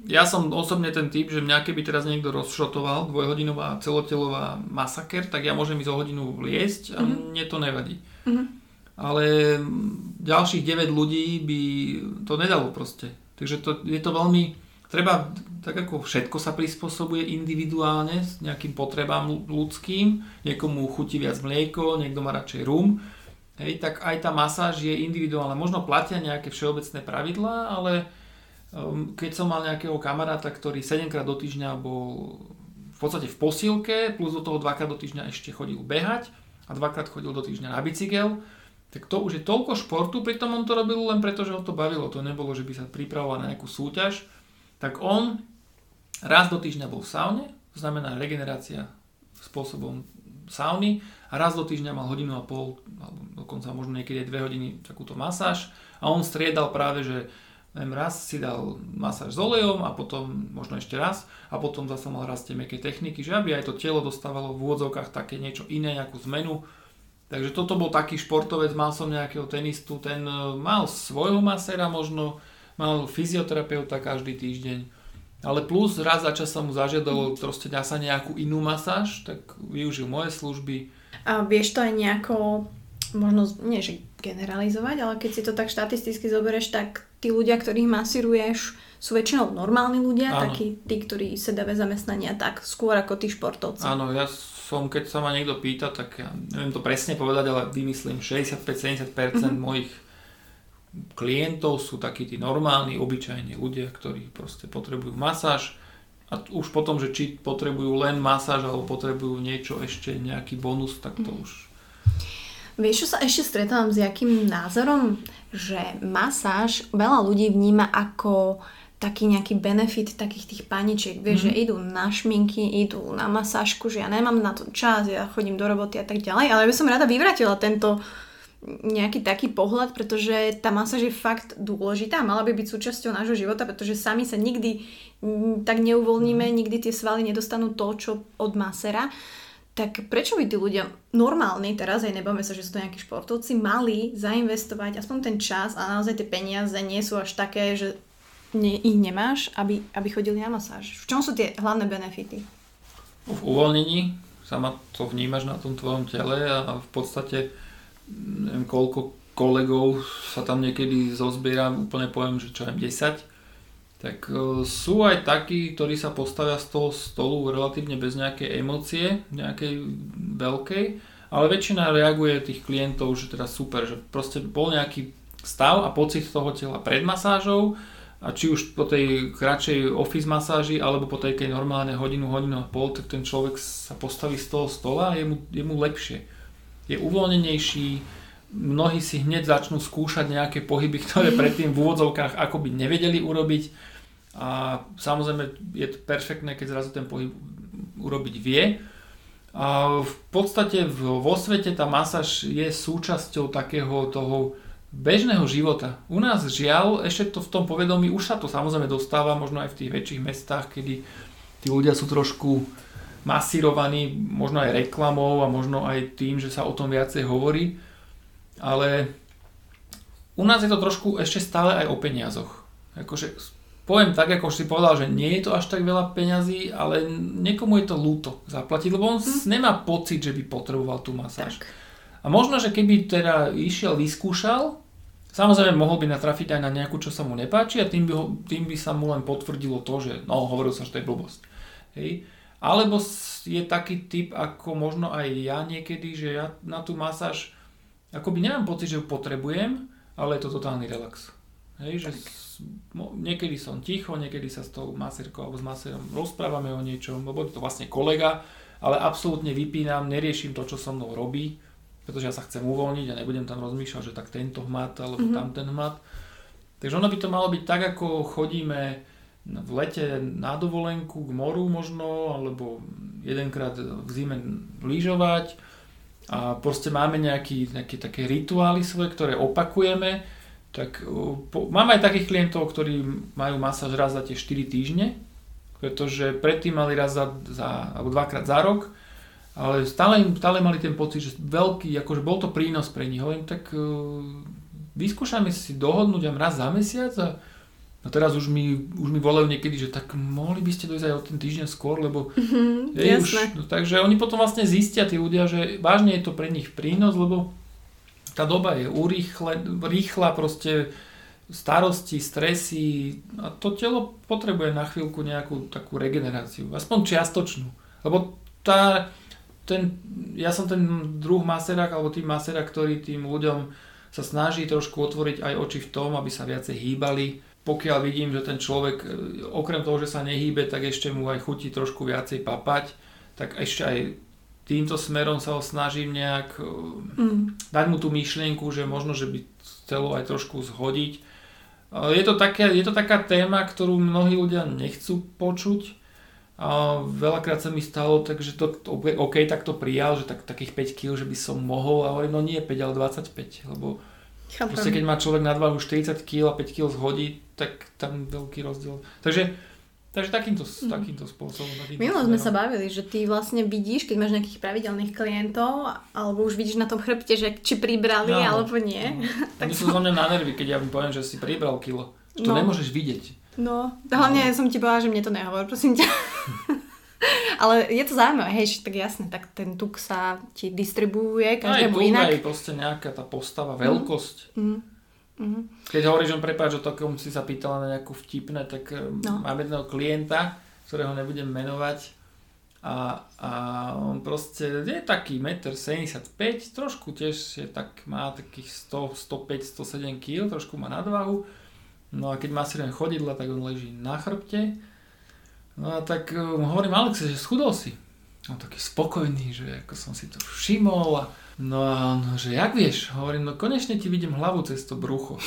ja som osobne ten typ, že mňa keby teraz niekto rozšrotoval dvojhodinová celotelová masaker, tak ja môžem ísť o hodinu liesť a mm-hmm. mne to nevadí. Mm-hmm. Ale ďalších deväť ľudí by to nedalo proste. Takže to, je to veľmi, treba, tak ako všetko sa prispôsobuje individuálne s nejakým potrebám ľudským, niekomu chutí viac mlieko, niekto má radšej rum, hej, tak aj tá masáž je individuálna. Možno platia nejaké všeobecné pravidlá, ale keď som mal nejakého kamaráta, ktorý sedemkrát do týždňa bol v podstate v posilke, plus do toho dvakrát do týždňa ešte chodil behať a dvakrát chodil do týždňa na bicykel, tak to už je toľko športu, pritom on to robil len preto, že ho to bavilo, to nebolo, že by sa pripravoval na nejakú súťaž, tak on raz do týždňa bol v saune, to znamená regenerácia spôsobom sauny, a raz do týždňa mal hodinu a pol, alebo dokonca možno niekedy aj dve hodiny takúto masáž a on striedal práve, že raz si dal masáž s olejom a potom možno ešte raz a potom zase mal raz tie mäkké techniky, že aby aj to telo dostávalo v úvodzovkách také niečo iné, nejakú zmenu Takže toto bol taký športovec, mal som nejakého tenistu, ten mal svojho masera možno, mal fyzioterapeuta každý týždeň. Ale plus raz za čas sa mu zažiadalo proste dá sa nejakú inú masáž, tak využil moje služby. A vieš to aj nejako, možno nie že generalizovať, ale keď si to tak štatisticky zoberieš, tak tí ľudia, ktorých masíruješ, sú väčšinou normálni ľudia, áno. Takí tí, ktorí sa dávajú zamestnania tak skôr ako tí športovci. Áno, ja som, keď sa ma niekto pýta, tak ja neviem to presne povedať, ale vymyslím šesťdesiatpäť sedemdesiat percent mm-hmm. mojich klientov sú takí tí normálni, obyčajní ľudia, ktorí proste potrebujú masáž a už potom, že či potrebujú len masáž alebo potrebujú niečo ešte, nejaký bonus, tak to už... Vieš, čo sa ešte stretávam s jakým názorom? Že masáž veľa ľudí vníma ako taký nejaký benefit takých tých paničiek. Vieš, mm-hmm. že idú na šminky, idú na masážku, že ja nemám na to čas, ja chodím do roboty a tak ďalej, ale ja by som rada vyvrátila tento nejaký taký pohľad, pretože tá masáž je fakt dôležitá, mala by byť súčasťou nášho života, pretože sami sa nikdy tak neuvoľníme, nikdy tie svaly nedostanú to, čo od masera. Tak prečo by tí ľudia normálni, teraz aj nebáme sa, že sú to nejakí športovci, mali zainvestovať aspoň ten čas a naozaj tie peniaze nie sú až také, že ne, ich nemáš, aby, aby chodili na masáž. V čom sú tie hlavné benefity? V uvoľnení, sama to vnímaš na tom tvojom tele a v podstate neviem koľko kolegov sa tam niekedy zozbiera, úplne poviem, že čo neviem desať, tak sú aj takí, ktorí sa postavia z toho stolu relatívne bez nejakej emócie, nejakej veľkej, ale väčšina reaguje tých klientov, že teda super, že proste bol nejaký stav a pocit toho tela pred masážou a či už po tej kratšej office masáži alebo po tej normálnej hodinu, hodinu a pol, tak ten človek sa postaví z toho stola a je mu, je mu lepšie. Je uvoľnenejší, mnohí si hneď začnú skúšať nejaké pohyby, ktoré predtým v úvodzovkách akoby nevedeli urobiť a samozrejme je to perfektné, keď zrazu ten pohyb urobiť vie. A v podstate vo svete tá masáž je súčasťou takého toho bežného života. U nás žiaľ, ešte to v tom povedomí, už sa to samozrejme dostáva možno aj v tých väčších mestách, kedy tí ľudia sú trošku masírovaný možno aj reklamou a možno aj tým, že sa o tom viacej hovorí, ale u nás je to trošku ešte stále aj o peniazoch. Akože poviem tak, ako si povedal, že nie je to až tak veľa peňazí, ale niekomu je to ľúto zaplatiť, lebo on hm. nemá pocit, že by potreboval tú masáž. Tak. A možno, že keby teda išiel, vyskúšal, samozrejme mohol by natrafiť aj na nejakú, čo sa mu nepáči a tým by, ho, tým by sa mu len potvrdilo to, že no, hovoril som, že to je blbosť. Hej. Alebo je taký typ, ako možno aj ja niekedy, že ja na tú masáž akoby nemám pocit, že ju potrebujem, ale je to totálny relax. Hej, že niekedy som ticho, niekedy sa s tou masérkou alebo s masérom rozprávame o niečom, lebo je to vlastne kolega, ale absolútne vypínam, neriešim to, čo so mnou robí, pretože ja sa chcem uvoľniť a nebudem tam rozmýšľať, že tak tento hmat alebo mm-hmm. tamten hmat. Takže ono by to malo byť tak, ako chodíme v lete na dovolenku k moru možno, alebo jedenkrát v zime lyžovať a proste máme nejaké také rituály svoje, ktoré opakujeme, tak po, mám aj takých klientov, ktorí majú masáž raz za tie štyri týždne, pretože predtým mali raz za, za alebo dvakrát za rok, ale stále, stále mali ten pocit, že veľký, akože bol to prínos pre nich, len tak uh, vyskúšame si dohodnúť raz za mesiac a no teraz už mi, už mi volajú niekedy, že tak mohli by ste dojsť aj o ten týždeň skôr, lebo mm-hmm, je už, no, takže oni potom vlastne zistia tí ľudia, že vážne je to pre nich prínos, lebo tá doba je urýchle, rýchla, proste starosti, stresy a to telo potrebuje na chvíľku nejakú takú regeneráciu, aspoň čiastočnú, lebo tá, ten, ja som ten druh maséra, alebo tým maséra, ktorý tým ľuďom sa snaží trošku otvoriť aj oči v tom, aby sa viacej hýbali. Pokiaľ vidím, že ten človek, okrem toho, že sa nehýbe, tak ešte mu aj chutí trošku viacej papať, tak ešte aj týmto smerom sa ho snažím nejak mm. dať mu tú myšlienku, že možno, že by chcelo aj trošku zhodiť. Je to také, je to taká téma, ktorú mnohí ľudia nechcú počuť. A veľakrát sa mi stalo, takže to OK, tak to prijal, že tak, takých päť kíl, že by som mohol, ale no nie päť, ale dvadsaťpäť, lebo proste keď má človek nadváhu štyridsať kíl a päť kíl zhodí, tak tam veľký rozdiel. Takže Takže takýmto, mm. takýmto spôsobom. Takýmto Milo sme sa bavili, že ty vlastne vidíš, keď máš nejakých pravidelných klientov, alebo už vidíš na tom chrbte, že či pribrali, no, alebo nie. No. Tak oni sú zo mňa na nervy, keď ja mi poviem, že si pribral kilo. Že to no. nemôžeš vidieť. No, hlavne no. som ti povedala, že mne to nehovor, prosím ťa. Ale je to zaujímavé, hej, tak jasne, tak ten tuk sa ti distribuuje každému aj, inak. Aj je proste nejaká tá postava, veľkosť. Mm. Mm-hmm. Keď hovoríš, že on prepáč, o takom si sa pýtala na nejakú vtipne, tak no. mám jedného klienta, ktorého nebudem menovať, a, a on proste je taký jeden sedemdesiatpäť, trošku tiež je tak, má takých sto, stopäť, stosedem kg, trošku má nadvahu, no a keď má si len chodidla, tak on leží na chrbte, no a tak um, hovorím, Alex, že schudol si, on taký spokojný, že ako som si to všimol. A no a on, že jak vieš, hovorím, no konečne ti vidím hlavu cez to brucho.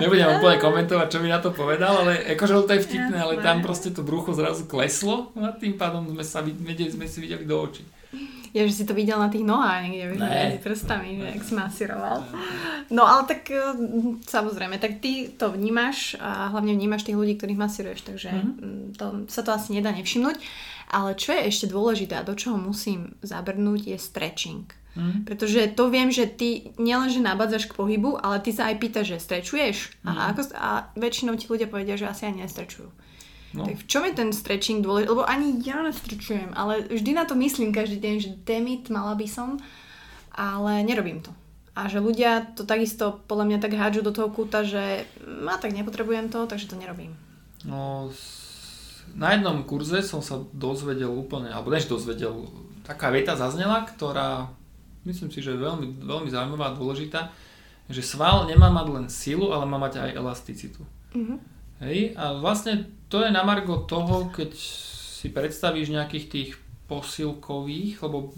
Nebudem úplne komentovať, čo mi na to povedal, ale akože to je vtipné, ale tam proste to brucho zrazu kleslo a tým pádom sme, sa videli, sme si videli do očí. Ja, že si to videl na tých nohách niekde, ne, prstami, ne, že ak si masíroval. No ale tak samozrejme, tak ty to vnímaš a hlavne vnímaš tých ľudí, ktorých masíruješ, takže mm-hmm. to, sa to asi nedá nevšimnúť. Ale čo je ešte dôležité a do čoho musím zabrnúť, je stretching. Mm-hmm. Pretože to viem, že ty nielenže nabádzaš k pohybu, ale ty sa aj pýtaš, že strečuješ. Mm-hmm. A, ako, a väčšinou ti ľudia povedia, že asi aj nestrečujú. No. Tak v čom je ten stretching dôležitý? Lebo ani ja nestrečujem, ale vždy na to myslím každý deň, že demit, mala by som, ale nerobím to. A že ľudia to takisto podľa mňa tak hádžu do toho kúta, že ma tak nepotrebujem to, takže to nerobím. No, na jednom kurze som sa dozvedel úplne, alebo než dozvedel, taká veta zaznela, ktorá myslím si, že je veľmi, veľmi zaujímavá a dôležitá, že sval nemá mať len silu, ale má mať aj elasticitu. Mhm. Hej, a vlastne to je na margo toho, keď si predstavíš nejakých tých posilkových, lebo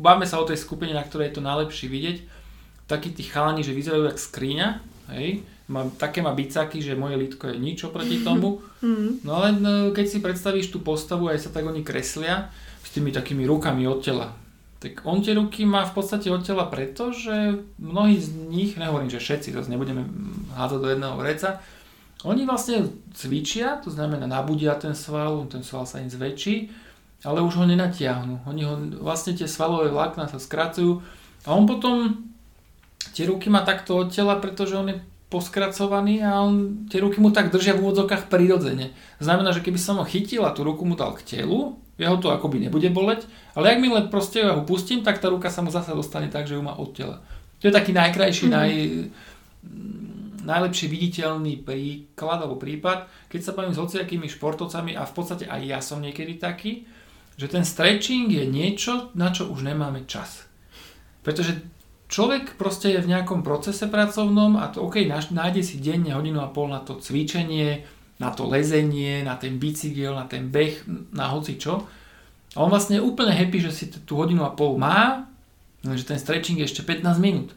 bavme sa o tej skupine, na ktorej je to najlepšie vidieť, takí tí chalani, že vyzerajú jak skriňa, hej, má, také má bicaky, že moje lítko je nič oproti tomu, no ale keď si predstavíš tú postavu, aj sa tak oni kreslia s tými takými rukami od tela, tak on tie ruky má v podstate od tela preto, že mnohí z nich, nehovorím, že všetci, zase nebudeme hádzať do jedného vreca, oni vlastne cvičia, to znamená nabudia ten sval, ten sval sa im zväčší, ale už ho nenatiahnu. Oni ho, vlastne tie svalové vlákna sa skracujú a on potom tie ruky má takto od tela, pretože on je poskracovaný a on, tie ruky mu tak držia v úvodzovkách prirodzene. Znamená, že keby som ho chytil a tú ruku mu dal k telu, jeho to akoby nebude boleť, ale ak mi len proste ja ho pustím, tak tá ruka sa mu zasa dostane tak, že ju má od tela. To je taký najkrajší, mm. naj... najlepšie viditeľný príklad alebo prípad, keď sa bavím s hociakými športovcami, a v podstate aj ja som niekedy taký, že ten stretching je niečo, na čo už nemáme čas. Pretože človek proste je v nejakom procese pracovnom a to OK, nájde si denne hodinu a pol na to cvičenie, na to lezenie, na ten bicykel, na ten beh, na hocičo. A on vlastne je úplne happy, že si tú hodinu a pol má, lenže ten stretching je ešte pätnásť minút.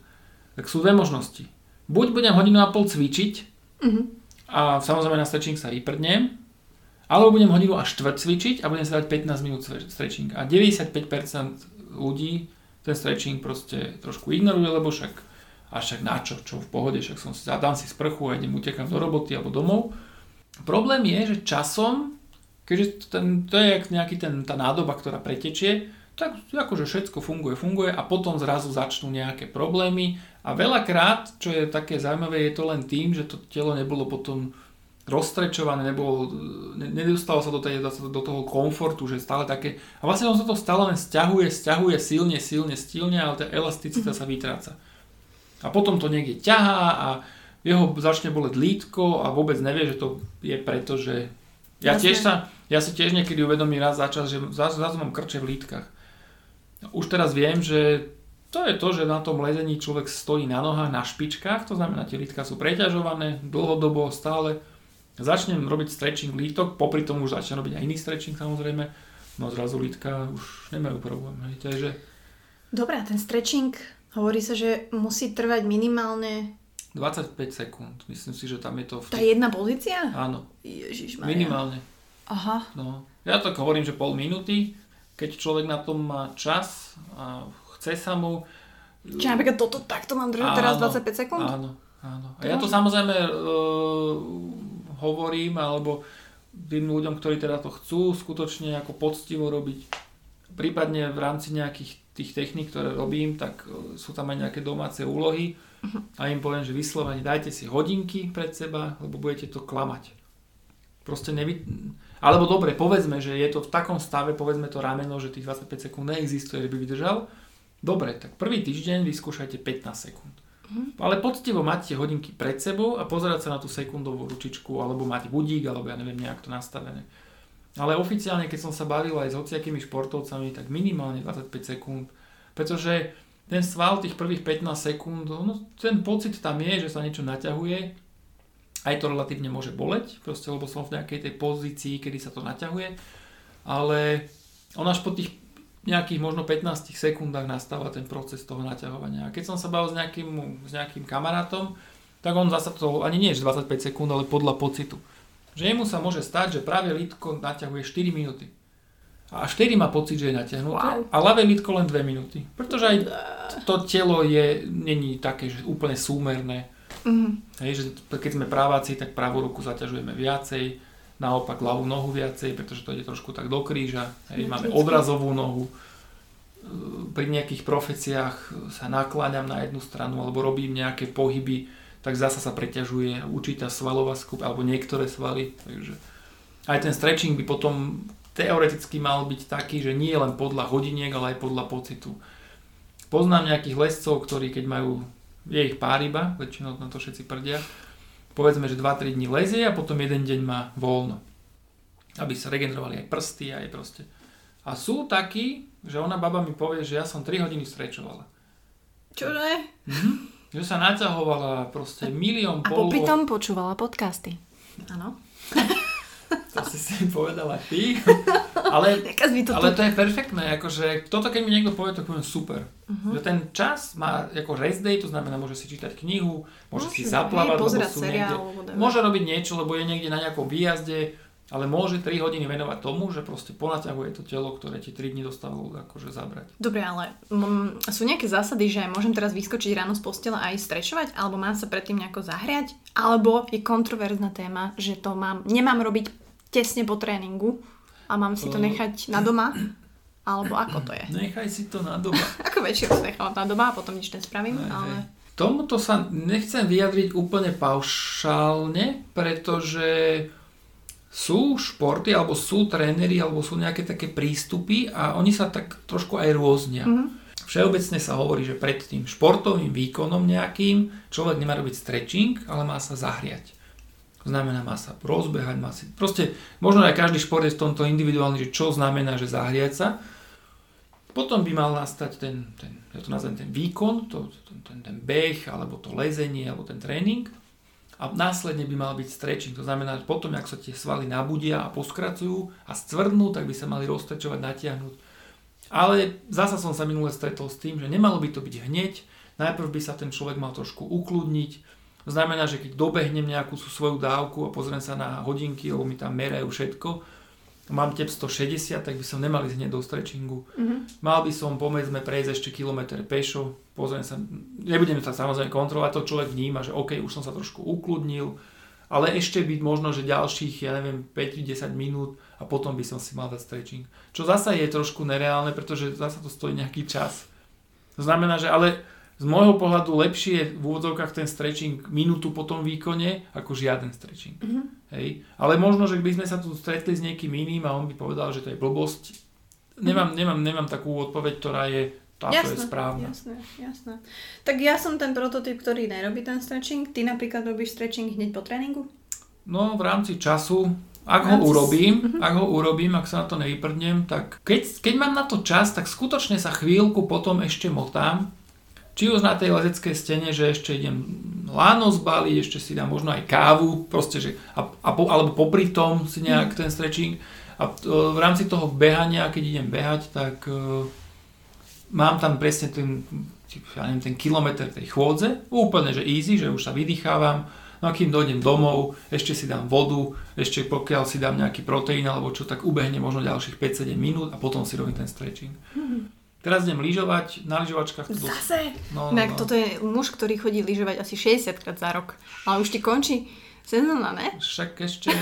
Tak sú dve možnosti. Buď budem hodinu a pol cvičiť, uh-huh. a samozrejme na stretching sa vyprdnem, alebo budem hodinu a štvrt cvičiť a budem sa dať pätnásť minút stretching. A deväťdesiatpäť percent ľudí ten stretching proste trošku ignoruje, lebo však, a však na čo, čo v pohode, však som si, dám si sprchu a idem, utekám do roboty alebo domov. Problém je, že časom, keďže ten, to je nejaký ten, tá nádoba, ktorá pretečie, tak akože všetko funguje, funguje a potom zrazu začnú nejaké problémy a veľakrát, čo je také zaujímavé, je to len tým, že to telo nebolo potom rozstrečované, nebolo, nedostalo sa do, tej, do toho komfortu, že stále také, a vlastne on sa to stále len sťahuje, sťahuje silne, silne, silne, ale tá elasticita mm. sa vytráca. A potom to niekde ťahá a jeho začne boleť lítko a vôbec nevie, že to je preto, že ja, tiež sa, ja si tiež niekedy uvedomím raz za čas, že zrazu mám krče v lítkach. Už teraz viem, že to je to, že na tom lezení človek stojí na nohách, na špičkách, to znamená, tie lítká sú preťažované dlhodobo, stále. Začnem robiť stretching lítok, popri tom už začnem robiť aj iný stretching samozrejme, no zrazu lítka už nemajú problém. Takže... Dobre, ten stretching, hovorí sa, že musí trvať minimálne... dvadsaťpäť sekúnd, myslím si, že tam je to... V... Tá jedna pozícia? Áno, Ježišmaria. Minimálne. Aha. No. Ja tak hovorím, že pol minúty. Keď človek na tom má čas a chce sa mu... Čiže napríklad toto takto mám držať teraz dvadsaťpäť sekúnd? Áno, áno. A ja to samozrejme e, hovorím, alebo tým ľuďom, ktorí teda to chcú skutočne ako poctivo robiť. Prípadne v rámci nejakých tých techník, ktoré robím, tak sú tam aj nejaké domáce úlohy a im poviem, že vyslovene dajte si hodinky pred seba, lebo budete to klamať. Proste nevy... Alebo dobre, povedzme, že je to v takom stave, povedzme to rameno, že tých dvadsaťpäť sekúnd neexistuje, že by vydržal. Dobre, tak prvý týždeň vyskúšajte pätnásť sekúnd. Ale poctivo máte hodinky pred sebou a pozerať sa na tú sekundovú ručičku, alebo mať budík, alebo ja neviem, nejak to nastavené. Ale oficiálne, keď som sa bavil aj s hociakými športovcami, tak minimálne dvadsaťpäť sekúnd, pretože ten sval tých prvých pätnásť sekúnd, no, ten pocit tam je, že sa niečo naťahuje, aj to relatívne môže boleť, proste, lebo som v nejakej tej pozícii, kedy sa to naťahuje, ale on až po tých nejakých možno pätnástich sekúndach nastáva ten proces toho naťahovania. A keď som sa bavil s nejakým, s nejakým kamarátom, tak on zasa to ani nie je dvadsaťpäť sekúnd, ale podľa pocitu. Že jemu sa môže stať, že práve lítko naťahuje štyri minúty. A štyri má pocit, že je naťahnuté, wow. A ľavé lítko len dve minúty. Pretože aj to telo je, není také, že úplne súmerné. Mm-hmm. Hej, že keď sme praváci, tak pravú ruku zaťažujeme viacej. Naopak ľavú nohu viacej, pretože to ide trošku tak do kríža. Hej, máme odrazovú nohu. Pri nejakých profeciách sa nakláňam na jednu stranu alebo robím nejaké pohyby, tak zasa sa preťažuje určitá svalová skupina alebo niektoré svaly. Takže aj ten stretching by potom teoreticky mal byť taký, že nie len podľa hodiniek, ale aj podľa pocitu. Poznám nejakých lescov, ktorí keď majú, je ich pár iba, väčšinou na to všetci prdia, povedzme, že dva tri dní lezie a potom jeden deň má voľno. Aby sa regenerovali aj prsty aj proste. A sú takí, že ona baba mi povie, že ja som tri hodiny strečovala. Čože? Mhm. Že sa naťahovala proste milión a pol... A popritom počúvala podcasty. Áno. To si si povedala ty. Ale, ale to je perfektné. Akože toto keď mi niekto povie, to poviem super. Uh-huh. Že ten čas má ako rest day, to znamená, môže si čítať knihu, môže no, si zaplávať, lebo sú seriál, niekde, môže robiť niečo, lebo je niekde na nejakom výjazde, ale môže tri hodiny venovať tomu, že proste ponaťahuje to telo, ktoré ti tri dni dostalo akože zabrať. Dobre, ale m- sú nejaké zásady, že môžem teraz vyskočiť ráno z postela a ísť strečovať, alebo mám sa predtým nejako zahriať, alebo je kontroverzná téma, že to mám, nemám robiť tesne po tréningu a mám si to nechať na doma, alebo ako to je? Nechaj si to na doma. Ako väčšinou si nechám na doma a potom nič nespravím, aj, ale... Tomuto sa nechcem vyjadriť úplne paušálne, pretože... Sú športy, alebo sú tréneri, alebo sú nejaké také prístupy a oni sa tak trošku aj rôznia. Mm-hmm. Všeobecne sa hovorí, že pred tým športovým výkonom nejakým človek nemá robiť stretching, ale má sa zahriať. To znamená, má sa rozbehať, má si... Proste, možno aj každý šport je v tomto individuálny, že čo znamená, že zahriať sa. Potom by mal nastať ten, ten ja to nazvem ten výkon, to, ten, ten, ten beh, alebo to lezenie, alebo ten tréning. A následne by mal byť stretching, to znamená, že potom, ak sa tie svaly nabudia a poskracujú a stvrdnú, tak by sa mali rozstrečovať, natiahnuť. Ale zasa som sa minule stretol s tým, že nemalo by to byť hneď, najprv by sa ten človek mal trošku ukludniť, to znamená, že keď dobehnem nejakú svoju dávku a pozriem sa na hodinky, lebo mi tam merajú všetko, mám tep stošesťdesiat, tak by som nemal ísť hneď do stretchingu. Mm-hmm. Mal by som, pomedzme, prejsť ešte kilometr pešo, pozriem sa, nebudem sa samozrejme kontrolovať, to človek vníma, že OK, už som sa trošku ukludnil, ale ešte byť možno, že ďalších, ja neviem, päť až desať minút a potom by som si mal dať stretching. Čo zasa je trošku nereálne, pretože zasa to stojí nejaký čas. To znamená, že ale z môjho pohľadu lepšie je v úvodzovkách ten stretching minútu po tom výkone, ako žiaden stretching. Mm-hmm. Hej. Ale možno, že by sme sa tu stretli s niekým iným a on by povedal, že to je blbosť. Nemám, mm-hmm. nemám, nemám takú odpoveď, ktorá je... Táto jasné, je správne. Jasné, jasné. Tak ja som ten prototyp, ktorý nerobí ten stretching. Ty napríklad robíš stretching hneď po tréningu? No v rámci času, ak rámci... ho urobím, ak ho urobím, ak sa na to nevyprdnem, tak keď, keď mám na to čas, tak skutočne sa chvíľku potom ešte motám. Či už na tej lezeckej stene, že ešte idem láno zbaliť, ešte si dám možno aj kávu, proste, že, a, a po, alebo popri tom si nejak ten stretching. A v rámci toho behania, keď idem behať, tak... Mám tam presne ten, ja neviem, ten kilometr tej chôdze, úplne že easy, že už sa vydýchávam, no a kým dojdem domov, ešte si dám vodu, ešte pokiaľ si dám nejaký proteín alebo čo, tak ubehne možno ďalších päť sedem minút a potom si robím ten stretching. Mm-hmm. Teraz idem lyžovať, na lyžovačkách... To... Zase? No, no, no. Toto je muž, ktorý chodí lyžovať asi šesťdesiatkrát za rok, ale už ti končí sezóna, ne? Však ešte...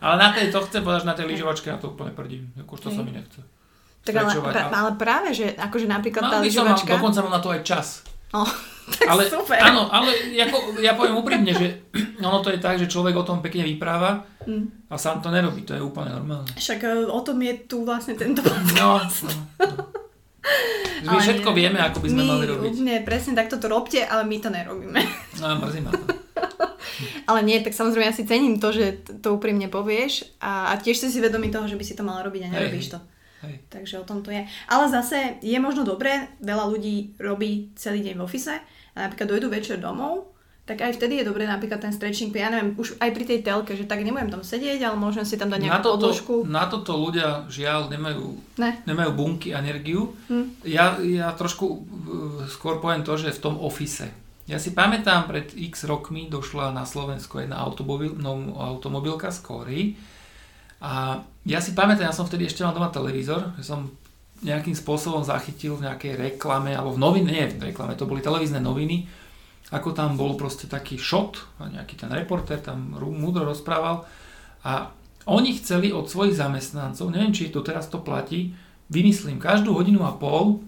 Ale na tej to chcem povedať, na tej lyžovačke na to úplne prdím. Už to sa mi nechce. Tak ale, pra, ale práve, že akože napríklad tá lyžovačka... Mal, dokonca mám na to aj čas. Oh, tak ale, super. Áno, ale ako, ja poviem úprimne, že ono to je tak, že človek o tom pekne vypráva mm. a sám to nerobí, to je úplne normálne. Však o tom je tu vlastne tento podcast. No, no, no. My ale všetko nie, vieme, ako by sme my, mali robiť. Nie, presne takto to robte, ale my to nerobíme. No, mrzí ma to. Ale nie, tak samozrejme ja si cením to, že to úprimne povieš a, a tiež si si vedomý toho, že by si to mala robiť a nerobíš to. Hej. Takže o tom to je. Ale zase je možno dobré, veľa ľudí robí celý deň v office a napríklad dojdu večer domov, tak aj vtedy je dobré napríklad ten stretching, ja neviem, už aj pri tej telke, že tak nebudem tam sedieť, ale môžem si tam dať nejakú podložku. Na toto ľudia žiaľ nemajú, ne. nemajú bunky, energiu. Hm. Ja, ja trošku uh, skôr poviem to, že v tom office. Ja si pamätám, pred x rokmi došla na Slovensko jedna automobil, no, automobilka z Kóry. A ja si pamätám, ja som vtedy ešte mal doma televízor, že som nejakým spôsobom zachytil v nejakej reklame, alebo v novine, nie v reklame, to boli televízne noviny, ako tam bol proste taký shot a nejaký ten reportér tam múdro rozprával a oni chceli od svojich zamestnancov, neviem, či to teraz to platí, vymyslím, každú hodinu a pol,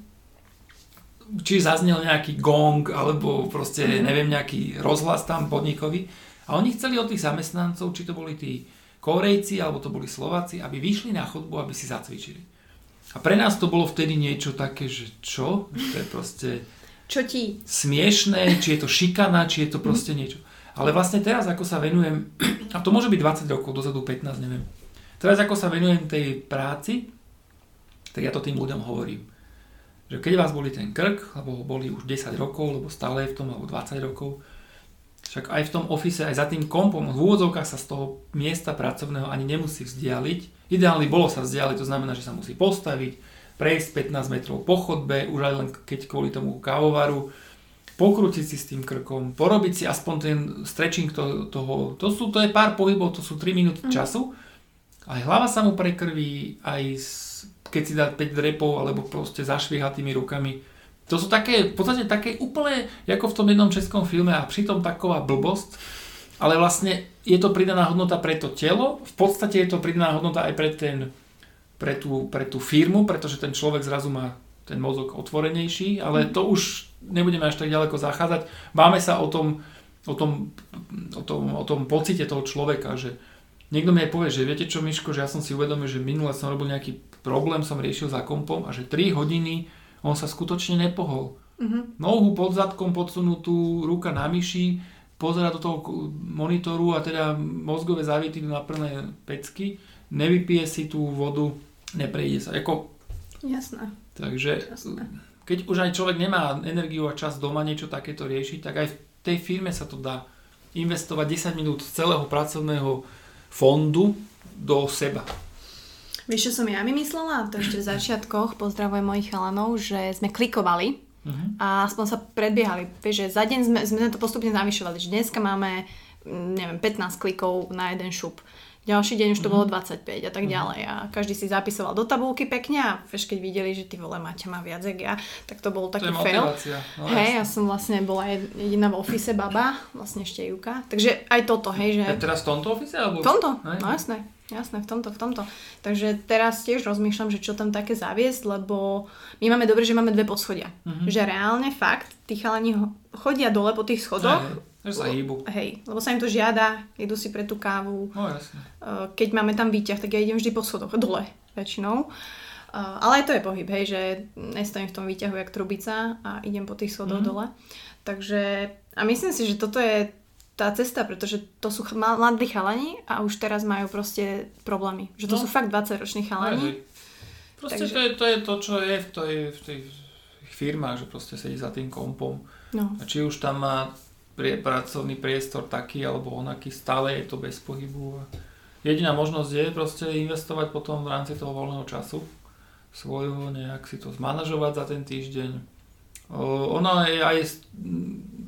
či zaznel nejaký gong, alebo proste, neviem, nejaký rozhlas tam podnikový a oni chceli od tých zamestnancov, či to boli tí Korejci, alebo to boli Slováci, aby vyšli na chodbu, aby si zacvičili. A pre nás to bolo vtedy niečo také, že čo? To je proste čo ti? Smiešné, či je to šikana, či je to proste niečo. Ale vlastne teraz, ako sa venujem, a to môže byť dvadsať rokov, dozadu pätnásť, neviem. Teraz, ako sa venujem tej práci, tak ja to tým ľuďom hovorím. Že keď vás boli ten krk, alebo boli už desať rokov, lebo stále je v tom, alebo dvadsať rokov, však aj v tom office, aj za tým kompom, v úvodzovkách sa z toho miesta pracovného ani nemusí vzdialiť. Ideálne bolo sa vzdialiť, to znamená, že sa musí postaviť, prejsť pätnásť metrov po chodbe, už aj len keď kvôli tomu kávovaru, pokrútiť si s tým krkom, porobiť si aspoň ten stretching to, toho, to, sú, to je pár pohybov, to sú tri minúty mm. času. Aj hlava sa mu prekrví, aj keď si dá päť drepov, alebo proste zašvihatými rukami. To sú také, v podstate také úplne, ako v tom jednom českom filme a pritom taková blbosť, ale vlastne je to pridaná hodnota pre to telo, v podstate je to pridaná hodnota aj pre, ten, pre, tú, pre tú firmu, pretože ten človek zrazu má ten mozog otvorenejší, ale to už nebudeme až tak ďaleko zachádzať. Báme sa o tom, o tom, o tom, o tom pocite toho človeka, že niekto mi aj povie, že viete čo, Miško, že ja som si uvedomil, že minule som robil nejaký problém, som riešil za kompom a že tri hodiny on sa skutočne nepohol. Uh-huh. Nohu pod zadkom podsunutú, ruka na myši, pozerá do toho monitoru a teda mozgové závity na plné pecky, nevypije si tú vodu, neprejde sa. Jako... Jasné. Takže Jasné. Keď už aj človek nemá energiu a čas doma niečo takéto riešiť, tak aj v tej firme sa to dá investovať desať minút celého pracovného fondu do seba. Vieš, čo som ja mi myslela? To ešte v začiatkoch, pozdravujem mojich chalanov, že sme klikovali uh-huh. a aspoň sa predbiehali. Vieš, že za deň sme, sme to postupne navyšovali. Že dneska máme, neviem, pätnásť klikov na jeden šup. Ďalší deň už to uh-huh. bolo dvadsaťpäť a tak uh-huh. ďalej. A každý si zapisoval do tabulky pekne a vieš, keď videli, že ty vole, Maťa má viac jak ja, tak to bol taký to fail. No, hej, ja som vlastne bola jediná v office baba, vlastne ešte Juka. Takže aj toto, hej, že... A teraz v tomto office? Alebo... V tomto, hej. No jasné. Jasné, v tomto, v tomto. Takže teraz tiež rozmýšľam, že čo tam také zaviesť, lebo my máme dobre, že máme dve poschodia. Mm-hmm. Že reálne fakt, tí chalani chodia dole po tých schodoch. Aj, že sa hýbu. Hej, lebo sa im to žiada, idú si pre tú kávu. No jasne. Keď máme tam výťah, tak ja idem vždy po schodoch, dole väčšinou. Ale aj to je pohyb, hej, že nestojím v tom výťahu jak trubica a idem po tých schodoch mm-hmm. dole. Takže, a myslím si, že toto je tá cesta, pretože to sú mladí chalani a už teraz majú proste problémy. Že to no. sú fakt dvadsaťroční chalani. Proste takže... to, je, to je to, čo je v, to je v tých firmách, že proste sedí za tým kompom. No. A či už tam má prie, pracovný priestor taký alebo onaký, stále je to bez pohybu. Jediná možnosť je proste investovať potom v rámci toho voľného času svojho, nejak si to zmanažovať za ten týždeň. Ono je aj,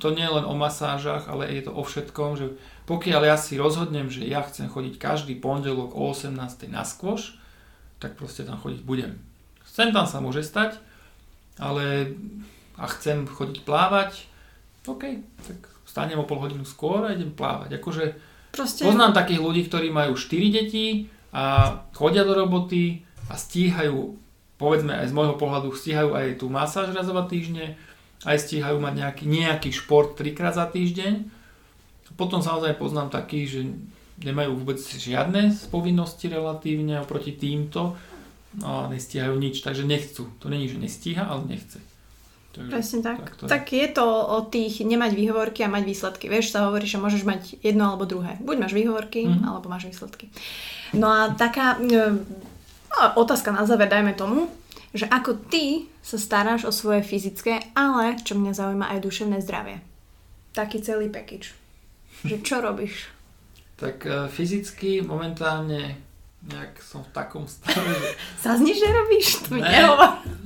to nie je len o masážach, ale je to o všetkom, že pokiaľ ja si rozhodnem, že ja chcem chodiť každý pondelok o osemnástej na skvoš, tak proste tam chodiť budem. Chcem tam sa môže stať, ale a chcem chodiť plávať, ok, tak vstanem o pol hodinu skôr a idem plávať. Akože Proste... Poznám takých ľudí, ktorí majú štyri deti a chodia do roboty a stíhajú, povedzme aj z môjho pohľadu, stíhajú aj tú masáž raz za dva týždne, aj stíhajú mať nejaký, nejaký šport trikrát za týždeň. Potom samozrejme poznám takých, že nemajú vôbec žiadne povinnosti relatívne oproti týmto a nestíhajú nič, takže nechcú. To není, že nestíha, ale nechce. Takže, presne tak. Tak, je. tak je to o tých nemať výhovorky a mať výsledky. Vieš, sa hovorí, že môžeš mať jedno alebo druhé. Buď máš výhovorky, mm-hmm. alebo máš výsledky. No a taká no, otázka na záver, dajme tomu, že ako ty sa staráš o svoje fyzické, ale čo mňa zaujíma aj duševné zdravie. Taký celý package. Že čo robíš? Tak uh, fyzicky momentálne nejak som v takom stave. Sa znič nerobíš? To ne,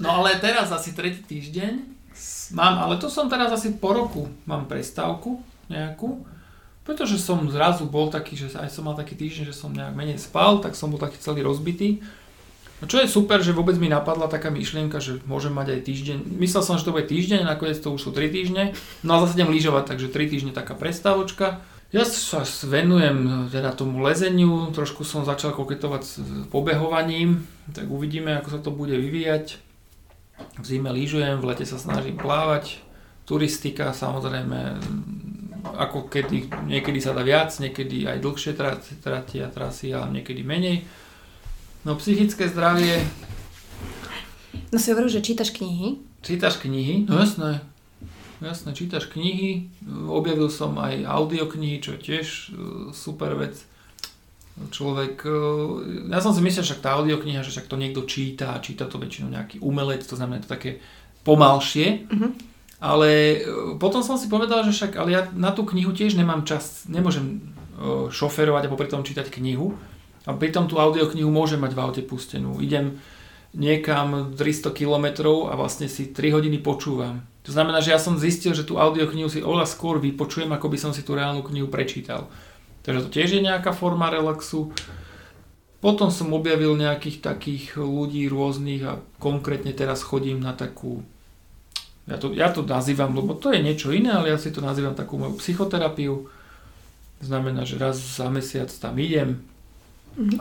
no ale teraz asi tretí týždeň mám, ale to som teraz asi po roku mám prestávku nejakú, pretože som zrazu bol taký, že aj som mal taký týždeň, že som nejak menej spal, tak som bol taký celý rozbitý. No čo je super, že vôbec mi napadla taká myšlienka, že môžem mať aj týždeň. Myslel som, že to bude týždeň, nakoniec to už sú tri týždne. No a zase idem lyžovať, takže tri týždne taká prestávočka. Ja sa venujem teda tomu lezeniu, trošku som začal koketovať s pobehovaním, tak uvidíme, ako sa to bude vyvíjať. V zime lyžujem, v lete sa snažím plávať. Turistika samozrejme, ako kedy, niekedy sa dá viac, niekedy aj dlhšie tratie a trasy, ale niekedy menej. No psychické zdravie... No si hovoril, že čítaš knihy? Čítaš knihy? No jasné. Jasné, čítaš knihy. Objavil som aj audioknihy, čo je tiež super vec. Človek... Ja som si myslel, že tá audiokniha, že však to niekto číta. Číta to väčšinou nejaký umelec, to znamená to také pomalšie. Uh-huh. Ale potom som si povedal, že však... Ale ja na tú knihu tiež nemám čas. Nemôžem šoferovať a popri tom čítať knihu. A pritom tú audioknihu môžem mať v aute pustenú. Idem niekam tristo kilometrov a vlastne si tri hodiny počúvam. To znamená, že ja som zistil, že tú audioknihu si oveľa skôr vypočujem, ako by som si tú reálnu knihu prečítal. Takže to tiež je nejaká forma relaxu. Potom som objavil nejakých takých ľudí rôznych a konkrétne teraz chodím na takú... Ja to, ja to nazývam, lebo to je niečo iné, ale ja si to nazývam takú moju psychoterapiu. To znamená, že raz za mesiac tam idem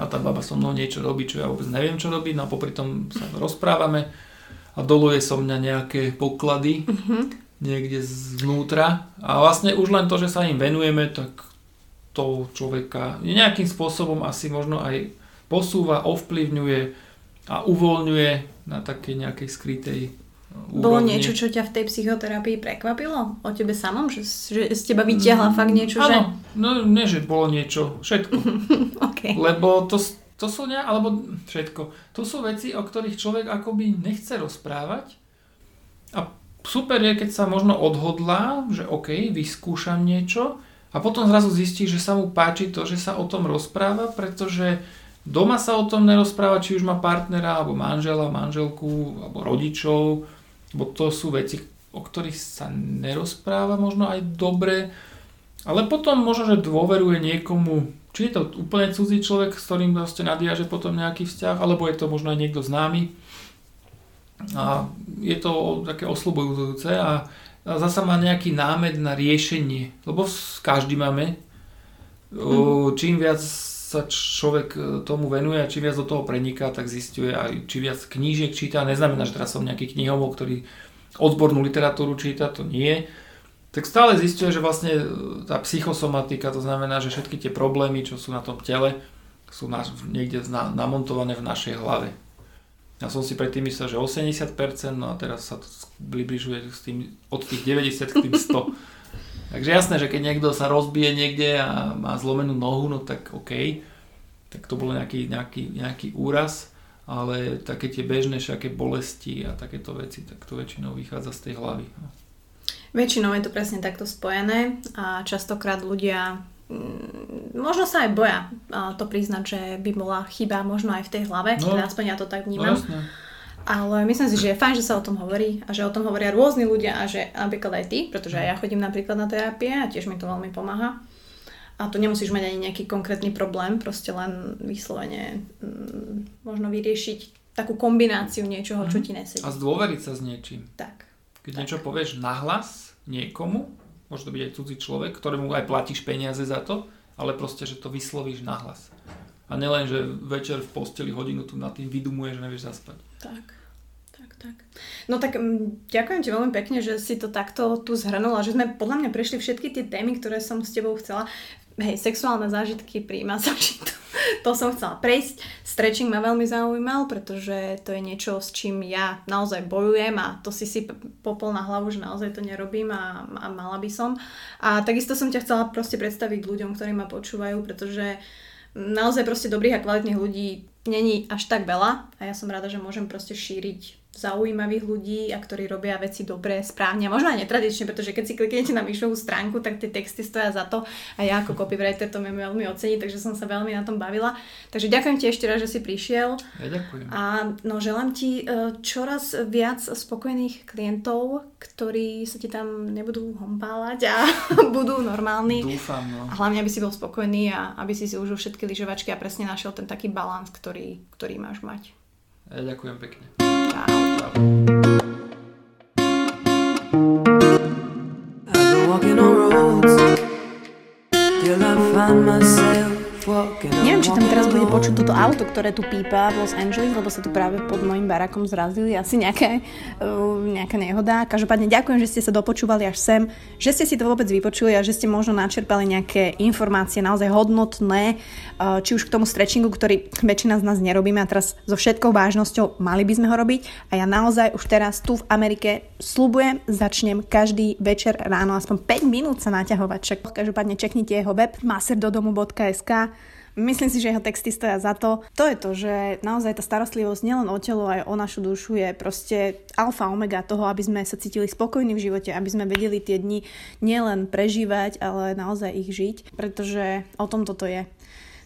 a tá baba so mnou niečo robí, čo ja vôbec neviem, čo robí, no a popri tom sa rozprávame a doluje so mňa nejaké poklady mm-hmm. niekde zvnútra a vlastne už len to, že sa im venujeme, tak to človeka nejakým spôsobom asi možno aj posúva, ovplyvňuje a uvoľňuje na takej nejakej skrytej úrovni. Bolo niečo, čo ťa v tej psychoterapii prekvapilo? O tebe samom? Že, že z teba vyťahla mm, fakt niečo? Áno, že... no nie, že bolo niečo, všetko. Okay. Lebo to, to sú ne, alebo všetko. To sú veci, o ktorých človek akoby nechce rozprávať a super je, keď sa možno odhodlá, že OK, vyskúšam niečo a potom zrazu zistí, že sa mu páči to, že sa o tom rozpráva, pretože doma sa o tom nerozpráva, či už má partnera, alebo manžela, manželku, alebo rodičov, bo to sú veci, o ktorých sa nerozpráva možno aj dobre, ale potom možno, že dôveruje niekomu, či je to úplne cudzí človek, s ktorým proste nadviaže potom nejaký vzťah, alebo je to možno aj niekto známy a je to také oslobodzujúce a zasa má nejaký námed na riešenie, lebo každý máme, mm. čím viac sa človek tomu venuje a čím viac do toho preniká, tak zisťuje aj či viac knížiek číta. Neznamená, že teraz som nejaký knihomol, ktorý odbornú literatúru číta, to nie. Tak stále zisťuje, že vlastne tá psychosomatika, to znamená, že všetky tie problémy, čo sú na tom tele, sú na, niekde na, namontované v našej hlave. Ja som si predtým myslel, že osemdesiat percent, no a teraz sa to približuje s tým, od tých deväťdesiat k tým sto. Takže jasné, že keď niekto sa rozbije niekde a má zlomenú nohu, no tak OK, tak to bolo nejaký, nejaký, nejaký úraz, ale také tie bežné všaké bolesti a takéto veci, tak to väčšinou vychádza z tej hlavy. No. Väčšinou je to presne takto spojené a častokrát ľudia m, možno sa aj boja to priznať, že by bola chyba možno aj v tej hlave, no, teda aspoň ja to tak vnímam. No, ale myslím si, že je fajn, že sa o tom hovorí a že o tom hovoria rôzni ľudia a že napríklad aj ty, pretože aj ja chodím napríklad na terapie a tiež mi to veľmi pomáha a tu nemusíš mať ani nejaký konkrétny problém, proste len vyslovene m, možno vyriešiť takú kombináciu niečoho, čo ti nesedí. A zdôveriť sa s niečím. Tak. Keď tak. Niečo povieš nahlas niekomu, môže to byť aj cudzí človek, ktorému aj platíš peniaze za to, a ale proste, že to vyslovíš nahlas. A nielen, že večer v posteli hodinu tu nad tým vydumuješ, že nevieš zaspať. Tak. Tak. No tak ďakujem ti veľmi pekne, že si to takto tu zhrnula, že sme podľa mňa prešli všetky tie témy, ktoré som s tebou chcela. Hej, sexuálne zážitky, príjma zážitky, to som chcela prejsť. Stretching ma veľmi zaujímal, pretože to je niečo, s čím ja naozaj bojujem a to si si popol na hlavu, že naozaj to nerobím a, a mala by som. A takisto som ťa chcela proste predstaviť ľuďom, ktorí ma počúvajú, pretože naozaj proste dobrých a kvalitných ľudí není až tak veľa a ja som rada, že môžem proste šíriť zaujímavých ľudí a ktorí robia veci dobre, správne a možno aj netradične, pretože keď si kliknete na Mišovú stránku, tak tie texty stoja za to a ja ako copywriter to mi veľmi ocení, takže som sa veľmi na tom bavila. Takže ďakujem ti ešte raz, že si prišiel. Ja ďakujem. A no, želám ti čoraz viac spokojných klientov, ktorí sa ti tam nebudú hompálať a budú normálni. Dúfam, no. A hlavne, aby si bol spokojný a aby si si užil všetky lyžovačky a presne našiel ten taký balans, ktorý, ktorý máš mať. Ja ďakujem pekne. I've been walking on roads till I find myself. Neviem, či tam teraz bude počuť toto auto, ktoré tu pípa v Los Angeles, lebo sa tu práve pod mojim barákom zrazili asi nejaké, uh, nejaká nehoda. Každopádne ďakujem, že ste sa dopočúvali až sem, že ste si to vôbec vypočuli a že ste možno načerpali nejaké informácie naozaj hodnotné, uh, či už k tomu stretchingu, ktorý väčšina z nás nerobíme a teraz so všetkou vážnosťou mali by sme ho robiť. A ja naozaj už teraz tu v Amerike sľubujem, začnem každý večer ráno aspoň päť minút sa naťahovať. Každopádne čeknite jeho web maserdodomu bodka es ká. Myslím si, že jeho texty stoja za to. To je to, že naozaj tá starostlivosť nielen o telo, aj o našu dušu je proste alfa omega toho, aby sme sa cítili spokojní v živote, aby sme vedeli tie dni nielen prežívať, ale naozaj ich žiť, pretože o tom toto je.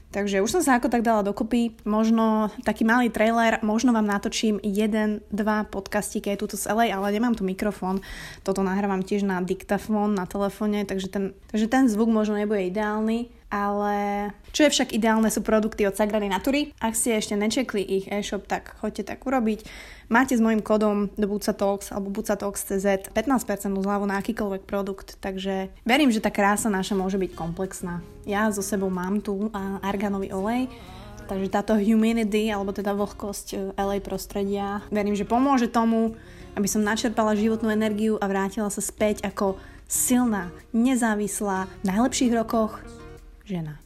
Takže už som sa ako tak dala dokopy, možno taký malý trailer, možno vám natočím jeden, dva podcasty, keď je tuto z el ej, ale nemám tu mikrofón, toto nahrávam tiež na diktafón, na telefóne, takže ten, takže ten zvuk možno nebude ideálny. Ale čo je však ideálne, sú produkty od Sagrady Natury. Ak ste ešte nečekli ich e-shop, tak choďte tak urobiť. Máte s môjim kodom do Bucatalks alebo bucatalks bodka cé zet pätnásť percent zľavu na akýkoľvek produkt, takže verím, že tá krása naša môže byť komplexná. Ja so sebou mám tu argánový olej, takže táto humidity, alebo teda vlhkosť el ej prostredia, verím, že pomôže tomu, aby som načerpala životnú energiu a vrátila sa späť ako silná, nezávislá, v najlepších rokoch žena.